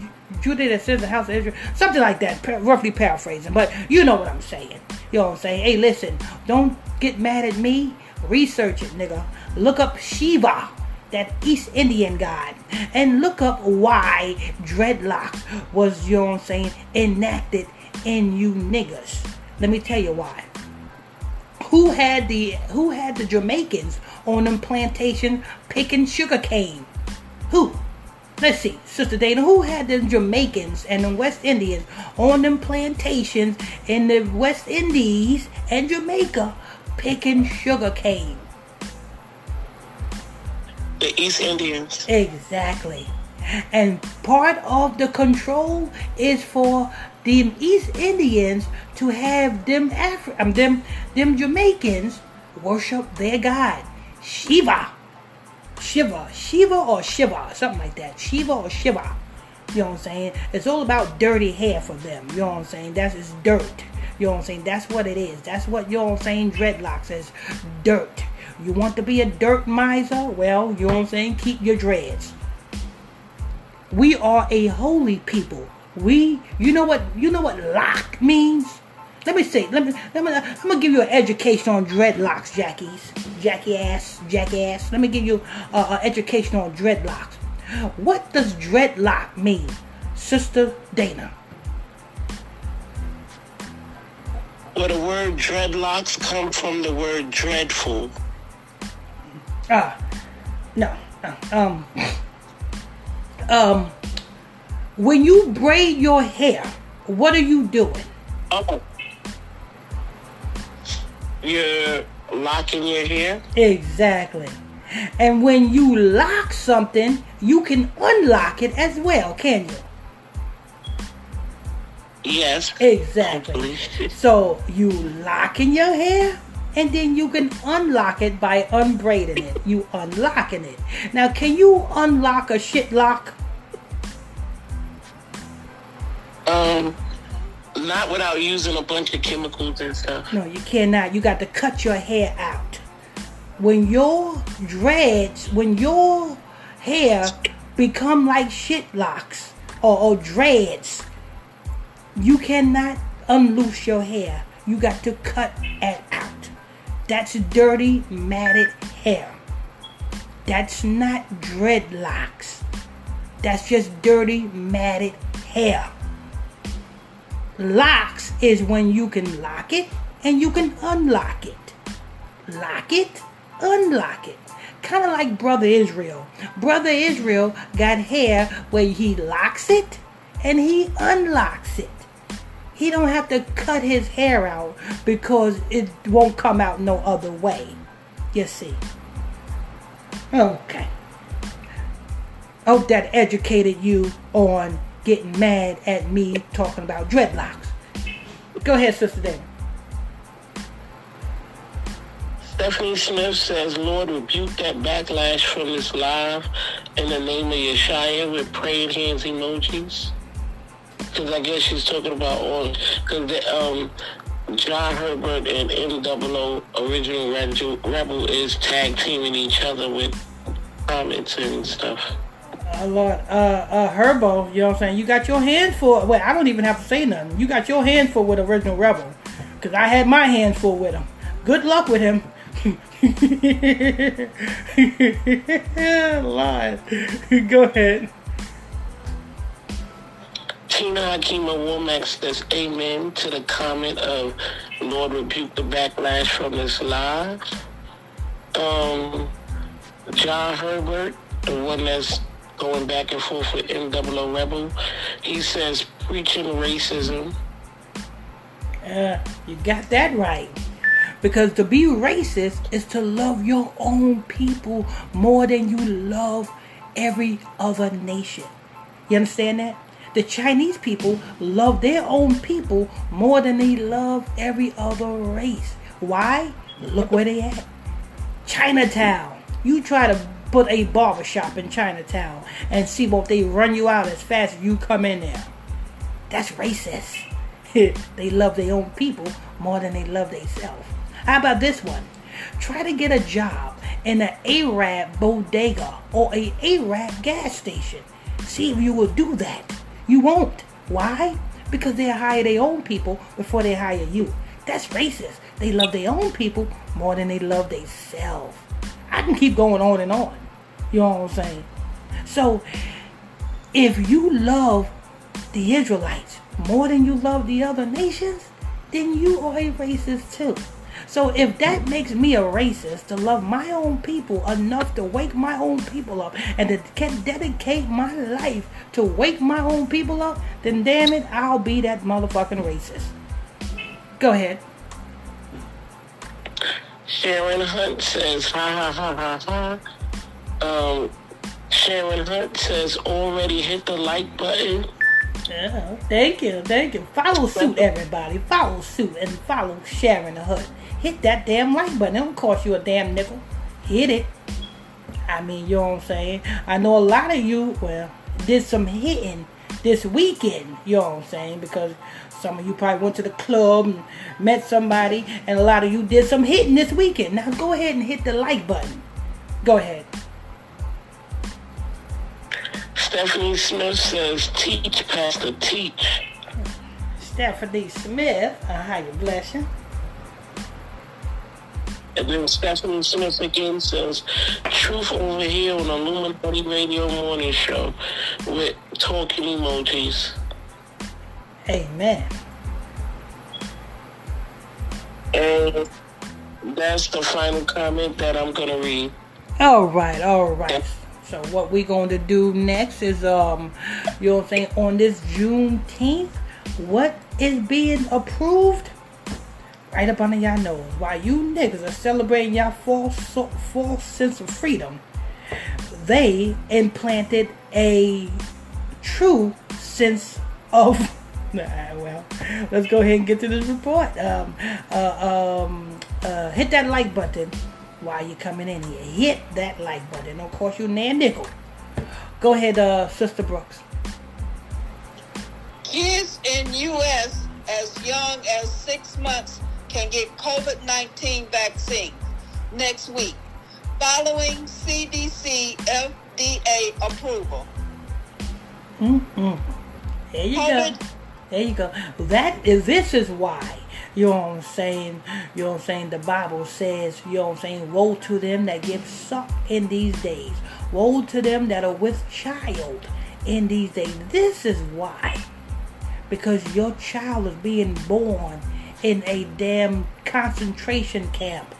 Judah their sins and the house of Israel. Something like that. Roughly paraphrasing. But you know what I'm saying. You know what I'm saying? Hey, listen. Don't get mad at me. Research it, nigga. Look up Shiva, that East Indian god. And look up why dreadlock was, you know what I'm saying, enacted in you niggas. Let me tell you why. Who had the Jamaicans on them plantation picking sugar cane? Who? Let's see, Sister Dana. Who had the Jamaicans and the West Indians on them plantations in the West Indies and Jamaica picking sugar cane? The East Indians. Exactly. And part of the control is for the East Indians to have them Jamaicans worship their god, Shiva or Shiva. You know what I'm saying? It's all about dirty hair for them. You know what I'm saying? That's is dirt. You know what I'm saying? That's what it is. That's what, you know what I'm saying, dreadlocks is dirt. You want to be a dirt miser? Well, you know what I'm saying? Keep your dreads. We are a holy people. You know what lock means? I'm gonna give you an education on dreadlocks, Jackie ass. Let me give you an education on dreadlocks. What does dreadlock mean, Sister Dana? Well, the word dreadlocks come from the word dreadful. When you braid your hair, what are you doing? Oh. You're locking your hair? Exactly. And when you lock something, you can unlock it as well, can you? Yes. Exactly. So you locking your hair? And then you can unlock it by unbraiding it. You unlocking it. Now, can you unlock a shit lock? Not without using a bunch of chemicals and stuff. No, you cannot. You got to cut your hair out. When your hair become like shit locks or dreads, you cannot unloose your hair. You got to cut it out. That's dirty, matted hair. That's not dreadlocks. That's just dirty, matted hair. Locks is when you can lock it and you can unlock it. Lock it, unlock it. Kind of like Brother Israel. Brother Israel got hair where he locks it and he unlocks it. He don't have to cut his hair out because it won't come out no other way. You see. Okay. I hope that educated you on getting mad at me talking about dreadlocks. Go ahead, Sister Dana. Stephanie Smith says, Lord, rebuke that backlash from this live in the name of Yeshua with praying hands emojis. Because I guess she's talking about all, because John Herbert and M00 Original Rebel is tag teaming each other with comments and stuff. Lord, Herbo, you know what I'm saying? You got your hand full. Well, I don't even have to say nothing. You got your hand full with Original Rebel, because I had my hand full with him. Good luck with him. Lord, go ahead. Tina Hakima Womack says, amen to the comment of Lord rebuke the backlash from this live. John Herbert, the one that's going back and forth with M00 Rebel, he says, preaching racism. You got that right. Because to be racist is to love your own people more than you love every other nation. You understand that? The Chinese people love their own people more than they love every other race. Why? Look where they at. Chinatown. You try to put a barbershop in Chinatown and see what they run you out as fast as you come in there. That's racist. They love their own people more than they love themselves. How about this one? Try to get a job in an Arab bodega or an Arab gas station. See if you will do that. You won't. Why? Because they hire their own people before they hire you. That's racist. They love their own people more than they love themselves. I can keep going on and on. You know what I'm saying? So, if you love the Israelites more than you love the other nations, then you are a racist too. So if that makes me a racist to love my own people enough to wake my own people up and to dedicate my life to wake my own people up, then damn it, I'll be that motherfucking racist. Go ahead. Sharon Hunt says, ha ha ha ha ha. Sharon Hunt says, already hit the like button. Yeah, thank you, thank you. Follow suit, everybody. Follow suit and follow Sharon the Hood. Hit that damn like button. It don't cost you a damn nickel. Hit it. I mean, you know what I'm saying? I know a lot of you, well, did some hitting this weekend, you know what I'm saying? Because some of you probably went to the club and met somebody, and a lot of you did some hitting this weekend. Now go ahead and hit the like button. Go ahead. Stephanie Smith says, teach, Pastor, teach. Stephanie Smith, how you bless you. And then Stephanie Smith again says, truth over here on Illuminati Radio Morning Show with talking emojis. Amen. And that's the final comment that I'm going to read. All right, all right. And so what we're going to do next is, you know what I'm saying, on this Juneteenth, what is being approved? Right up under y'all nose. While you niggas are celebrating y'all false sense of freedom, they implanted a true sense of, well, let's go ahead and get to this report. Hit that like button. While you're coming in here, hit that like button. Don't cost you a nickel. Go ahead, Sister Brooks. Kids in U.S. as young as 6 months can get COVID-19 vaccine next week, following CDC FDA approval. There you go. There you go. This is why. You know what I'm saying? You know what I'm saying? The Bible says, you know what I'm saying? Woe to them that give suck in these days. Woe to them that are with child in these days. This is why. Because your child is being born in a damn concentration camp.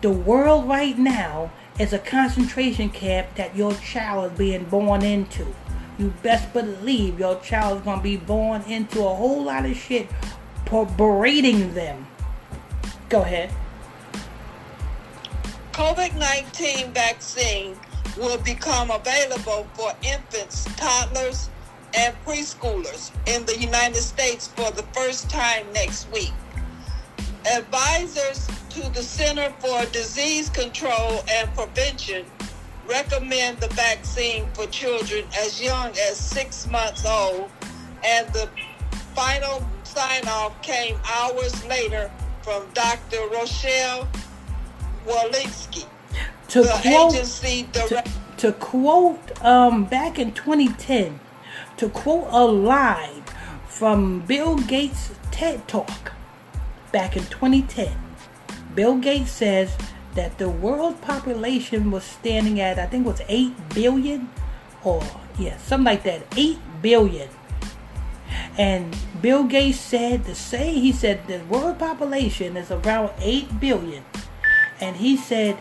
The world right now is a concentration camp that your child is being born into. You best believe your child is going to be born into a whole lot of shit for berating them. Go ahead. COVID-19 vaccine will become available for infants, toddlers, and preschoolers in the United States for the first time next week. Advisors to the Center for Disease Control and Prevention recommend the vaccine for children as young as 6 months old, and the final sign-off came hours later from Dr. Rochelle Walensky. To quote, back in 2010, to quote a line from Bill Gates' TED Talk back in 2010, Bill Gates says that the world population was standing at, I think it was 8 billion or, yeah, something like that, 8 billion. And Bill Gates said he said the world population is around 8 billion. And he said,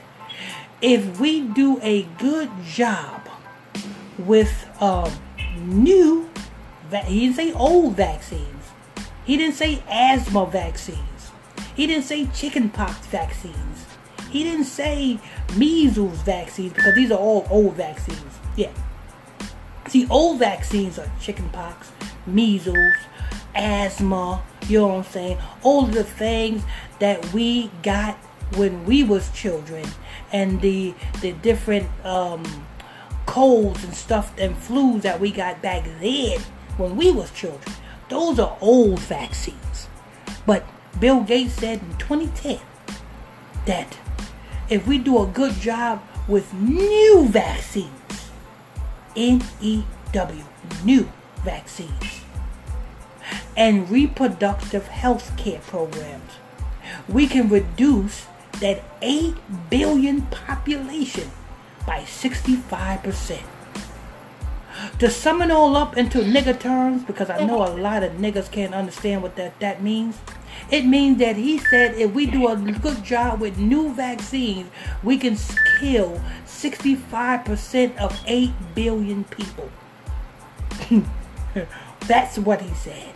if we do a good job with he didn't say old vaccines. He didn't say asthma vaccines. He didn't say chickenpox vaccines. He didn't say measles vaccines, because these are all old vaccines. Yeah. See, old vaccines are chickenpox, measles, asthma, you know what I'm saying? All of the things that we got when we was children, and the different colds and stuff and flus that we got back then when we was children. Those are old vaccines. But Bill Gates said in 2010 that if we do a good job with new vaccines, N-E-W, new vaccines, and reproductive health care programs, we can reduce that 8 billion population by 65%. To sum it all up into nigger terms, because I know a lot of niggas can't understand what that means, it means that he said if we do a good job with new vaccines, we can kill 65% of 8 billion people. That's what he said.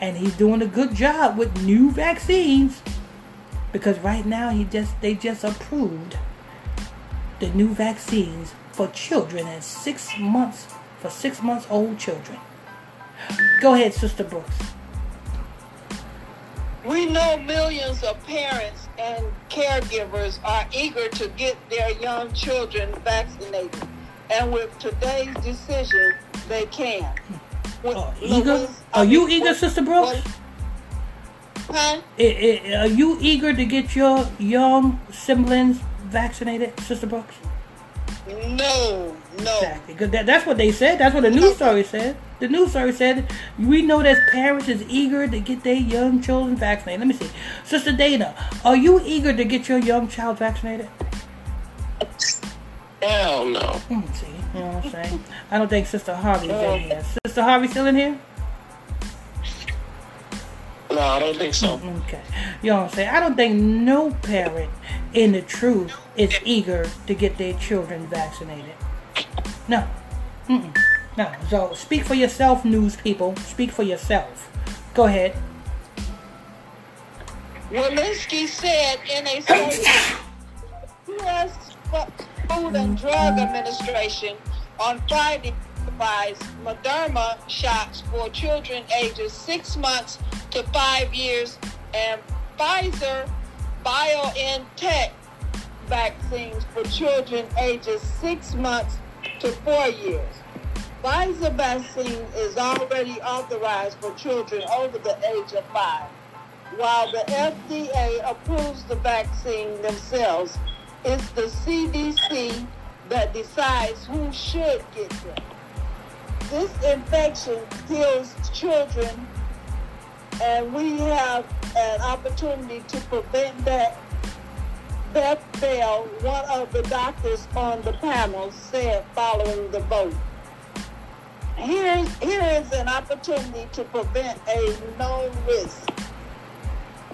And he's doing a good job with new vaccines, because right now they just approved the new vaccines for children and 6 months, for 6 months old children. Go ahead, Sister Brooks. We know millions of parents and caregivers are eager to get their young children vaccinated, and with today's decision, they can. Are you eager, Sister Brooks? Huh? Are you eager to get your young siblings vaccinated, Sister Brooks? No. Exactly. That's what they said. That's what the news story said. The news story said, we know that parents is eager to get their young children vaccinated. Let me see. Sister Dana, are you eager to get your young child vaccinated? Hell no. Let me see. You know what I'm saying? I don't think Sister Harvey's in here. Sister Harvey still in here? No, I don't think so. Okay. You know what I'm saying? I don't think no parent, in the truth, is eager to get their children vaccinated. No. No. So, speak for yourself, news people. Speak for yourself. Go ahead. Walensky said in a statement, Food and Drug Administration on Friday provides Moderna shots for children ages 6 months to 5 years, and Pfizer BioNTech vaccines for children ages 6 months to 4 years. Pfizer vaccine is already authorized for children over the age of 5, while the FDA approves the vaccine themselves. It's the CDC that decides who should get them. This infection kills children, and we have an opportunity to prevent that Beth Bell, one of the doctors on the panel, said following the vote, here is an opportunity to prevent a known risk.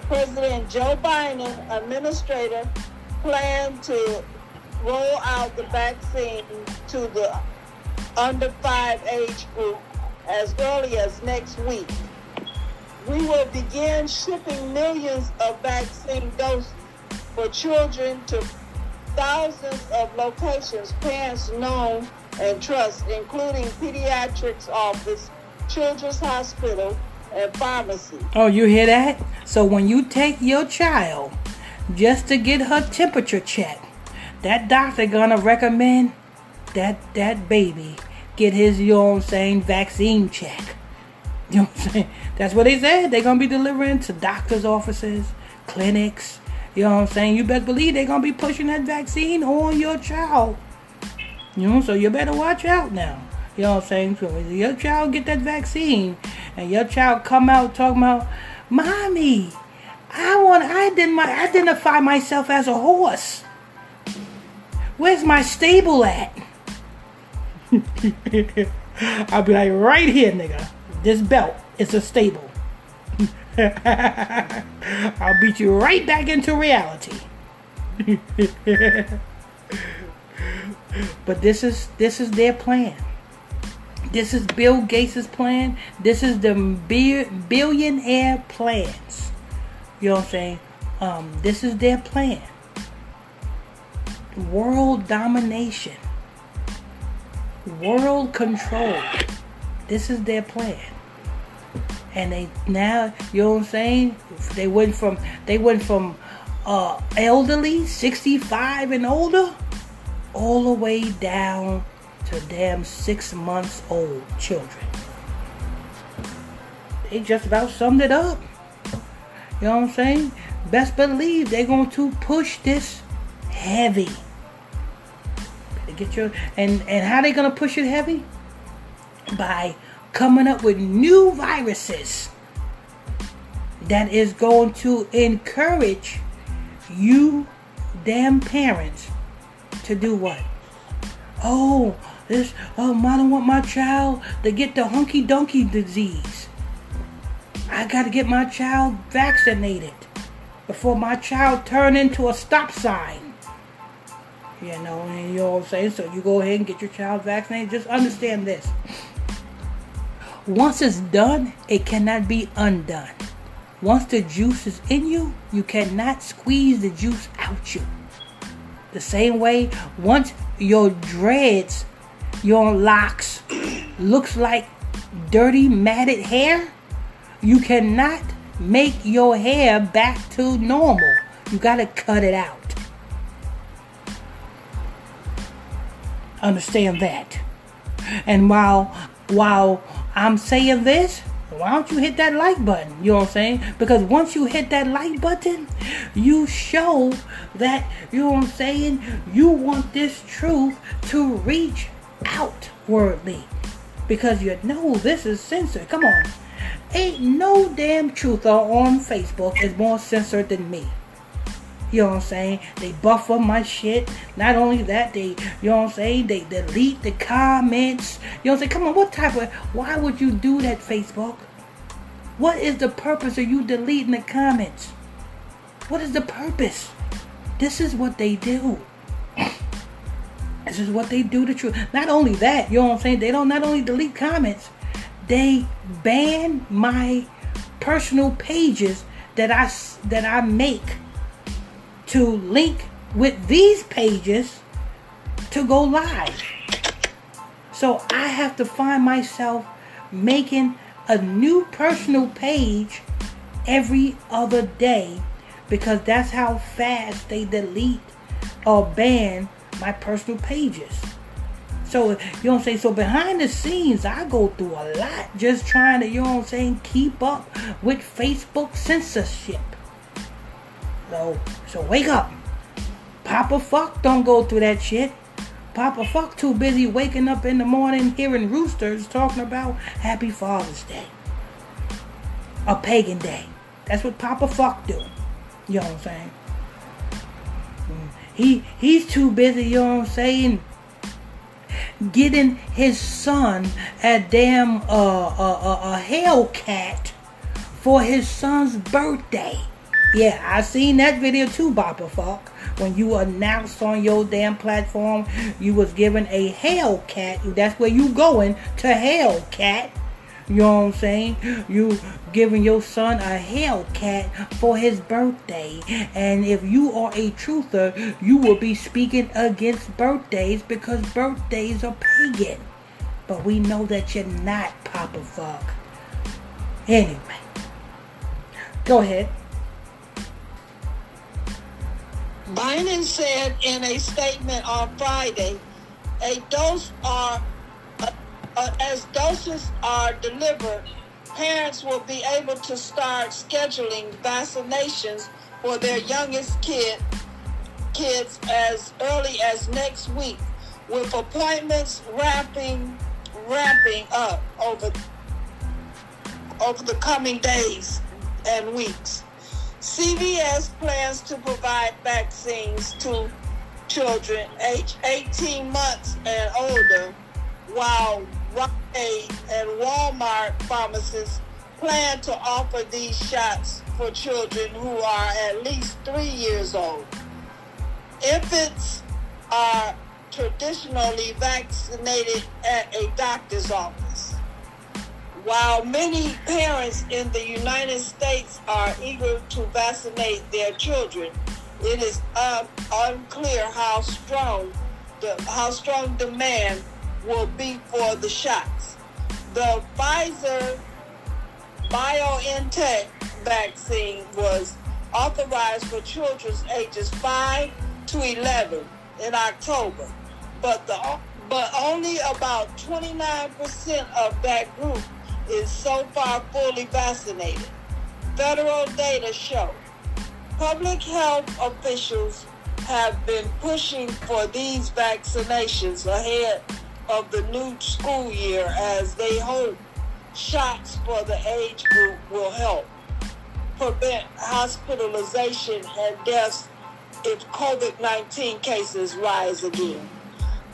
President Joe Biden, administrator, planned to roll out the vaccine to the under 5 age group as early as next week. We will begin shipping millions of vaccine doses for children to thousands of locations parents know and trust, including pediatrics office, children's hospital, and pharmacy. Oh, you hear that? So when you take your child just to get her temperature checked, that doctor gonna recommend that baby get his, you know what I'm saying, vaccine check. You know what I'm saying? That's what they said. They're gonna be delivering to doctors' offices, clinics. You know what I'm saying? You better believe they're gonna be pushing that vaccine on your child. You know, so you better watch out now. You know what I'm saying? So if your child get that vaccine and your child come out talking about, Mommy, I identify myself as a horse. Where's my stable at? I'll be like, right here, nigga. This belt is a stable. I'll beat you right back into reality. But this is their plan. This is Bill Gates' plan. This is the billionaire plans. You know what I'm saying? This is their plan. World domination. World control. This is their plan. And they now, you know what I'm saying? They went from elderly, 65 and older, all the way down to damn 6 months old children. They just about summed it up. You know what I'm saying? Best believe they're going to push this heavy. Get your and how they gonna push it heavy? By coming up with new viruses that is going to encourage you damn parents to do what? I don't want my child to get the hunky donkey disease. I gotta get my child vaccinated before my child turn into a stop sign. You know, and you know what I'm saying? So you go ahead and get your child vaccinated. Just understand this. Once it's done, it cannot be undone. Once the juice is in you, you cannot squeeze the juice out you. The same way, once your dreads, your locks, looks like dirty, matted hair, you cannot make your hair back to normal. You got to cut it out. Understand that. And while I'm saying this, why don't you hit that like button? You know what I'm saying? Because once you hit that like button, you show that, you know what I'm saying, you want this truth to reach outwardly. Because you know this is censored. Come on. Ain't no damn truther on Facebook is more censored than me. You know what I'm saying? They buffer my shit. Not only that, they, you know what I'm saying, they delete the comments. You know what I'm saying? Come on, why would you do that, Facebook? What is the purpose of you deleting the comments? What is the purpose? This is what they do. This is what they do to truth. Not only that, you know what I'm saying? They don't not only delete comments, they ban my personal pages that I make to link with these pages to go live. So I have to find myself making a new personal page every other day because that's how fast they delete or ban my personal pages. So, you know what I'm saying? So behind the scenes, I go through a lot just trying to, you know what I'm saying, keep up with Facebook censorship. So wake up. Papa Fuck don't go through that shit. Papa Fuck too busy waking up in the morning hearing roosters talking about Happy Father's Day. A pagan day. That's what Papa Fuck do. You know what I'm saying? He's too busy, you know what I'm saying, getting his son a damn Hellcat for his son's birthday. Yeah, I seen that video too, Bopper Falk. When you announced on your damn platform you was given a Hellcat. That's where you going, to Hellcat. You know what I'm saying? You giving your son a Hellcat for his birthday. And if you are a truther, you will be speaking against birthdays because birthdays are pagan. But we know that you're not, Papa Fuck. Anyway, go ahead. Biden said in a statement on Friday, as doses are delivered, parents will be able to start scheduling vaccinations for their youngest kids as early as next week, with appointments ramping up over the coming days and weeks. CVS plans to provide vaccines to children aged 18 months and older, while Rite Aid and Walmart pharmacists plan to offer these shots for children who are at least 3 years old. Infants are traditionally vaccinated at a doctor's office. While many parents in the United States are eager to vaccinate their children, it is unclear how strong demand will be for the shots. The Pfizer-BioNTech vaccine was authorized for children ages 5 to 11 in October, but only about 29% of that group is so far fully vaccinated. Federal data show public health officials have been pushing for these vaccinations ahead of the new school year, as they hope shots for the age group will help prevent hospitalization and deaths if COVID-19 cases rise again.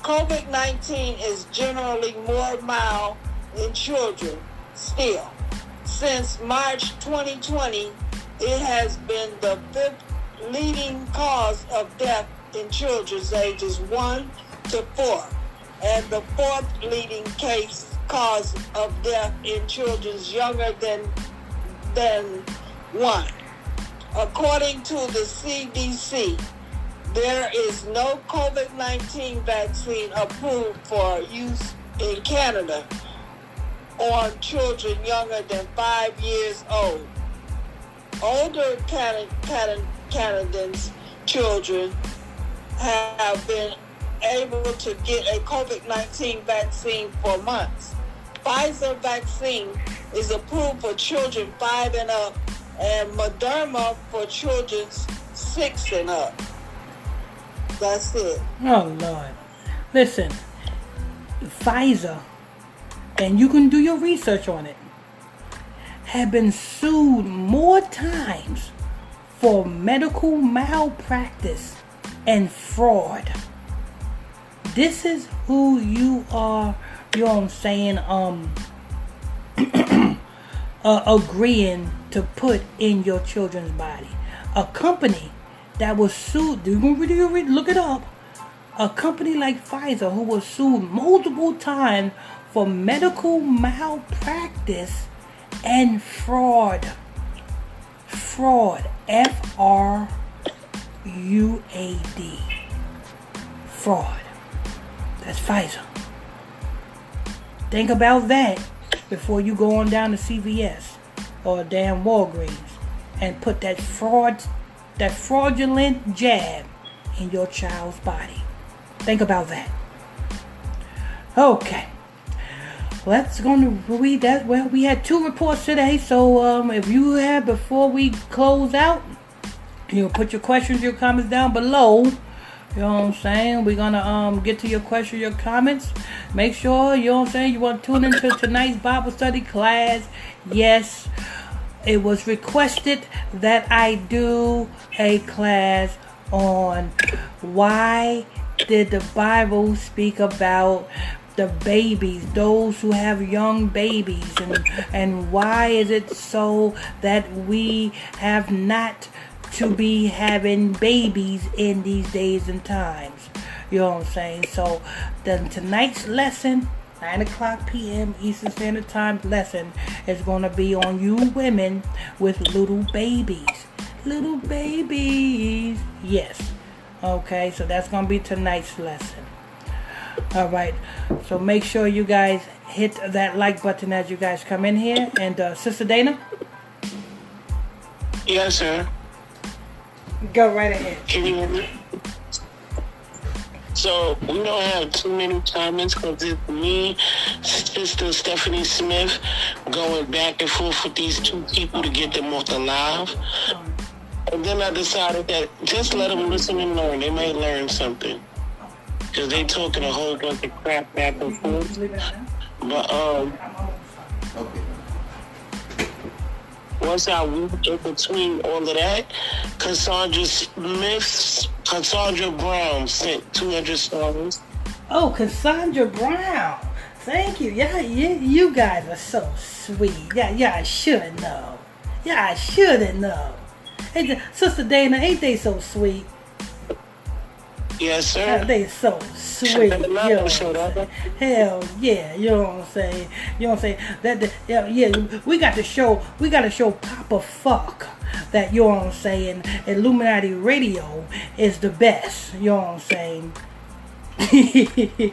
COVID-19 is generally more mild in children still. Since March 2020, it has been the fifth leading cause of death in children ages 1 to 4. And the fourth leading cause of death in children younger than 1. According to the CDC, there is no COVID-19 vaccine approved for use in Canada on children younger than 5 years old. Older Canadians' children have been able to get a COVID-19 vaccine for months. Pfizer vaccine is approved for children 5 and up, and Moderna for children 6 and up. That's it. Oh, Lord. Listen, Pfizer, and you can do your research on it, have been sued more times for medical malpractice and fraud. This is who you are, you know what I'm saying, agreeing to put in your children's body. A company that was sued, look it up. A company like Pfizer, who was sued multiple times for medical malpractice and fraud. Fraud. F-R-U-A-D. Fraud. That's Pfizer. Think about that before you go on down to CVS or damn Walgreens and put that fraudulent jab in your child's body. Think about that. Okay. Let's going to read that. Well, we had 2 reports today, so if you have, before we close out, you'll put your questions, your comments down below. You know what I'm saying? We're going to get to your questions, your comments. Make sure, you know what I'm saying, you want to tune into tonight's Bible study class. Yes, it was requested that I do a class on why did the Bible speak about the babies, those who have young babies, and why is it so that we have not to be having babies in these days and times? You know what I'm saying? So then tonight's lesson, 9 o'clock p.m. Eastern Standard Time lesson, is going to be on you women with little babies. Little babies. Yes. Okay, so that's going to be tonight's lesson. All right, so make sure you guys hit that like button as you guys come in here. And Sister Dana? Yes, sir. Go right ahead. Can you hear me? So we don't have too many comments because it's me, Sister Stephanie Smith, going back and forth with these two people to get them off the live. And then I decided that just let them listen and learn. They might learn something. Because they talking a whole bunch of crap back and forth. But once I moved in between all of that, Cassandra Brown sent 200 songs. Oh, Cassandra Brown. Thank you. Yeah, you guys are so sweet. Yeah, I should know. Yeah, I should know. Hey, Sister Dana, ain't they so sweet? Yes, sir. Oh, they so sweet. You know what I'm hell yeah, you know what I'm saying? You know what I'm saying? We got to show Papa Fuck that, you know what I'm saying, Illuminati Radio is the best, you know what I'm saying?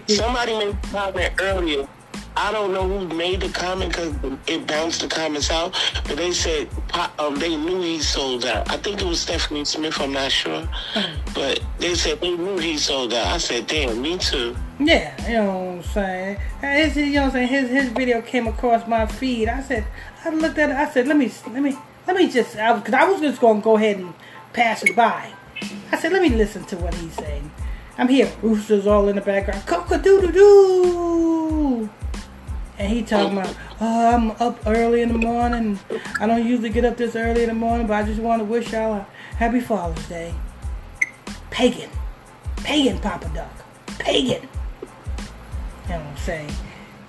Somebody made a comment earlier. I don't know who made the comment because it bounced the comments out, but they said they knew he sold out. I think it was Stephanie Smith, I'm not sure. But they said they knew he sold out. I said, damn, me too. Yeah, you know what I'm saying? His video came across my feed. I said, I looked at it. I said, because I was just going to go ahead and pass it by. I said, let me listen to what he's saying. I'm here. Roosters all in the background. Cock-a-doodle-doo. And he talking about, I'm up early in the morning. I don't usually get up this early in the morning, but I just want to wish y'all a happy Father's Day. Pagan. Pagan, Papa Duck. Pagan. You know what I'm saying?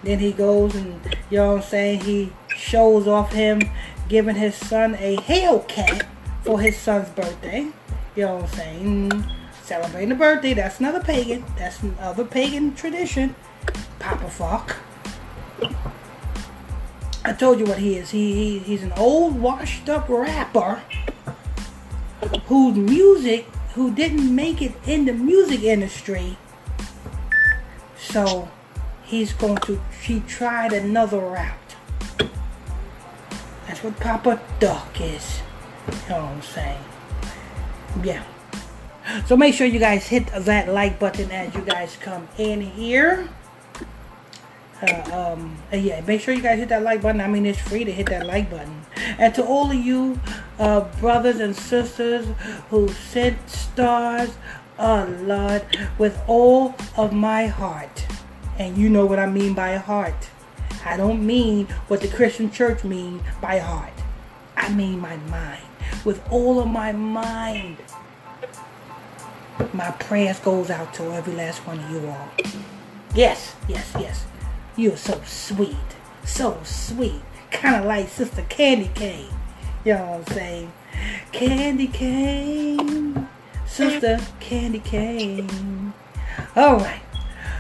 Then he goes and, you know what I'm saying, he shows off him giving his son a Hellcat for his son's birthday. You know what I'm saying? Celebrating the birthday. That's another pagan. That's another pagan tradition. Papa Fuck. I told you what he is. He's an old washed up rapper who didn't make it in the music industry. So she tried another route. That's what Papa Duck is. You know what I'm saying? Yeah. So make sure you guys hit that like button as you guys come in here. Make sure you guys hit that like button. I mean, it's free to hit that like button. And to all of you brothers and sisters who sent stars, Lord, with all of my heart. And you know what I mean by heart. I don't mean what the Christian church mean by heart. I mean my mind. With all of my mind, my prayers goes out to every last one of you all. Yes, yes, yes. You're so sweet. So sweet. Kind of like Sister Candy Cane. You know what I'm saying? Candy Cane. Sister Candy Cane. Alright.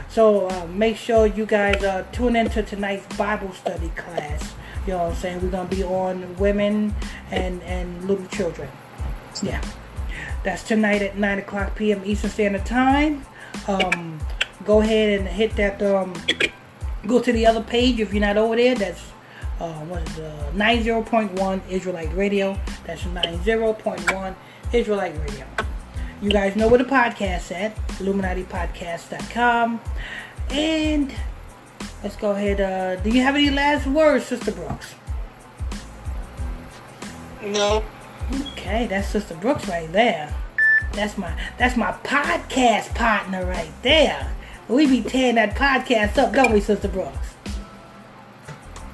So make sure you guys tune into tonight's Bible study class. You know what I'm saying? We're going to be on women and little children. Yeah. That's tonight at 9 o'clock p.m. Eastern Standard Time. Go ahead and hit that... Go to the other page if you're not over there. That's 90.1 Israelite Radio. That's 90.1 Israelite Radio. You guys know where the podcast at. IlluminatiPodcast.com. And let's go ahead. Do you have any last words, Sister Brooks? No. Okay, that's Sister Brooks right there. That's my podcast partner right there. We be tearing that podcast up, don't we, Sister Brooks?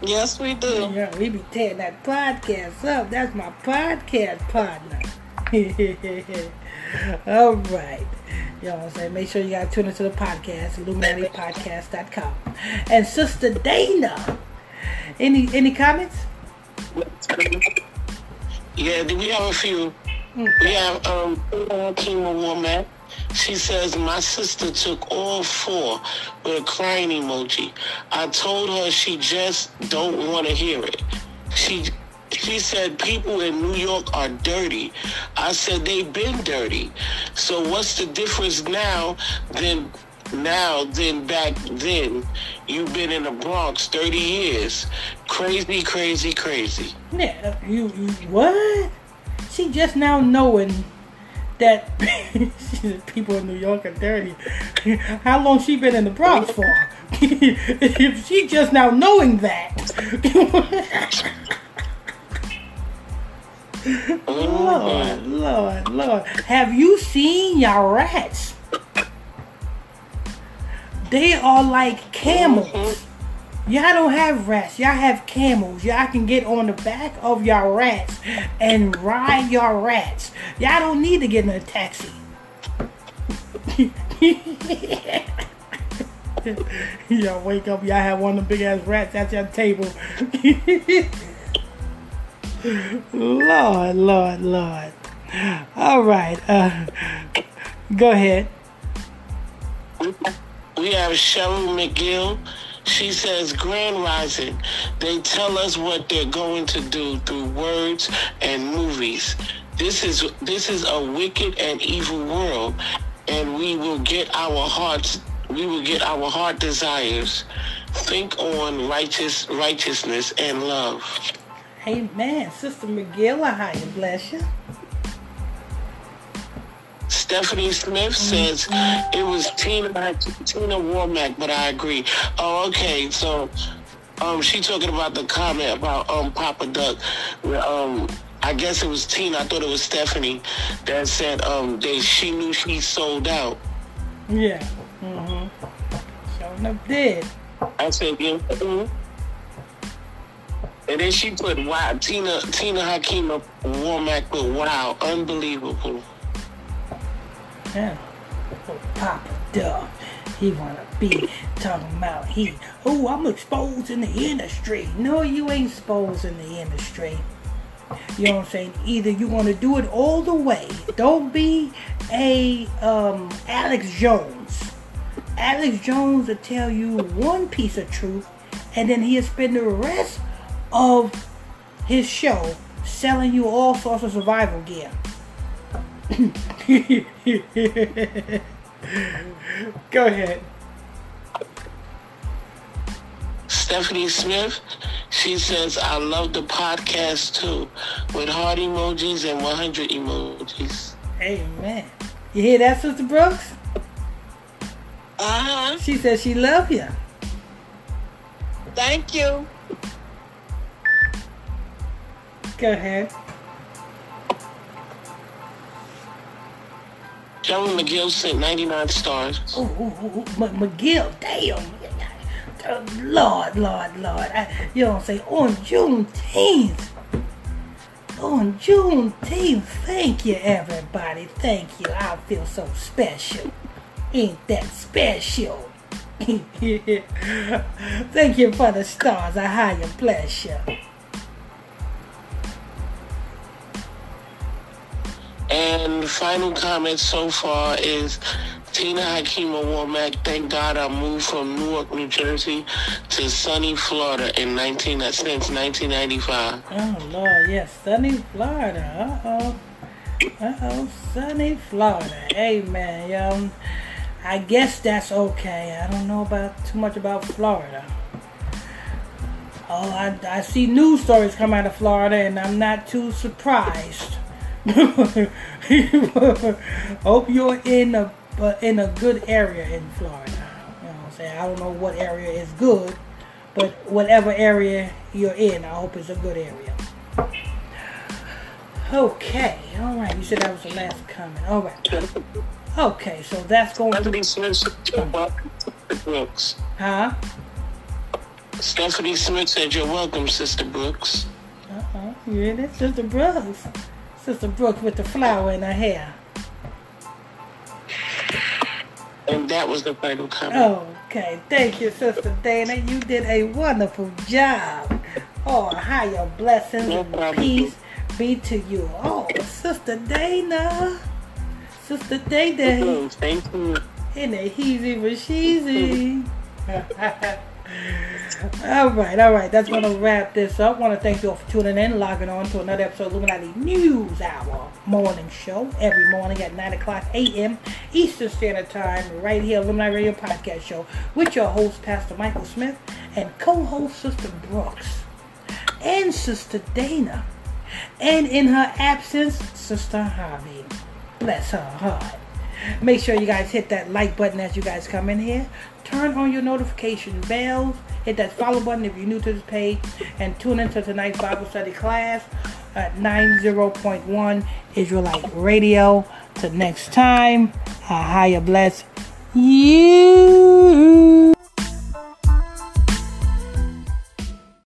Yes, we do. Yeah, we be tearing that podcast up. That's my podcast partner. All right. You know what I'm saying? Make sure you got to tune into the podcast, IlluminatiPodcast.com. And Sister Dana, any comments? Yeah, we have a few. Okay. We have a woman. She says, my sister took all four with a crying emoji. I told her she just don't want to hear it. She said people in New York are dirty. I said they've been dirty. So what's the difference now than back then? You've been in the Bronx 30 years. Crazy, crazy, crazy. Yeah, you what? She just now knowing that people in New York are dirty. How long she been in the Bronx for? If she just now knowing that. Lord, Lord, Lord. Have you seen your rats? They are like camels. Y'all don't have rats. Y'all have camels. Y'all can get on the back of y'all rats and ride y'all rats. Y'all don't need to get in a taxi. Y'all wake up. Y'all have one of the big ass rats at your table. Lord, Lord, Lord. All right. Go ahead. We have Cheryl McGill. She says, Grand Rising, they tell us what they're going to do through words and movies. This is a wicked and evil world, and we will get our heart desires. Think on righteousness and love. Amen. Sister McGill, I higher bless you. Stephanie Smith says it was Tina Womack, but I agree. Oh, okay. So, she talking about the comment about Papa Duck. I guess it was Tina. I thought it was Stephanie that said she knew she sold out. Yeah. Mm-hmm. Showing up dead. I said yeah. Mm-hmm. And then she put wow. Tina Hakima Womack put wow, unbelievable. Yeah. Oh, Papa Duck. He wanna be talking about I'm exposed in the industry. No, you ain't exposed in the industry. You know what I'm saying? Either you wanna do it all the way. Don't be a Alex Jones. Alex Jones will tell you one piece of truth and then he'll spend the rest of his show selling you all sorts of survival gear. Go ahead. Stephanie Smith, she says, I love the podcast too, with heart emojis and 100 emojis. Amen. You hear that, Sister Brooks? Uh-huh. She says she loves you. Thank you. Go ahead. John McGill sent 99 stars. Ooh, McGill, damn. Lord. You know what I'm saying? On Juneteenth. Thank you, everybody. Thank you. I feel so special. Ain't that special? Thank you for the stars. I higher bless you. And final comment so far is Tina Hakima Womack. Thank God I moved from Newark, New Jersey to sunny Florida since 1995. Oh, Lord, yes. Sunny Florida. Uh-oh. Sunny Florida. Amen, y'all. I guess that's okay. I don't know too much about Florida. Oh, I see news stories come out of Florida, and I'm not too surprised. Hope you're in a good area in Florida. You know what I'm saying? I don't know what area is good, but whatever area you're in, I hope it's a good area. Okay, all right. You said that was the last comment. All right. Okay, so that's going to be Sister Brooks. Huh? Stephanie Smith said, "You're welcome, Sister Brooks." You hear that, Sister Brooks? Sister Brooks with the flower in her hair. that was the final comment. Oh, okay. Thank you, Sister Dana. You did a wonderful job. Oh, higher blessings and peace be to you. Oh, Sister Dana. Sister Dana. Mm-hmm. Thank you. In a heezy for sheezy. All right. That's going to wrap this up. I want to thank you all for tuning in, logging on to another episode of Illuminati News Hour morning show every morning at 9 o'clock a.m. Eastern Standard Time, right here, Illuminati Radio Podcast Show, with your host, Pastor Michael Smith, and co-host Sister Brooks, and Sister Dana, and in her absence, Sister Javi. Bless her heart. Make sure you guys hit that like button as you guys come in here. Turn on your notification bells. Hit that follow button if you're new to this page. And tune into tonight's Bible study class at 90.1 Israelite Radio. Till next time, a higher bless you.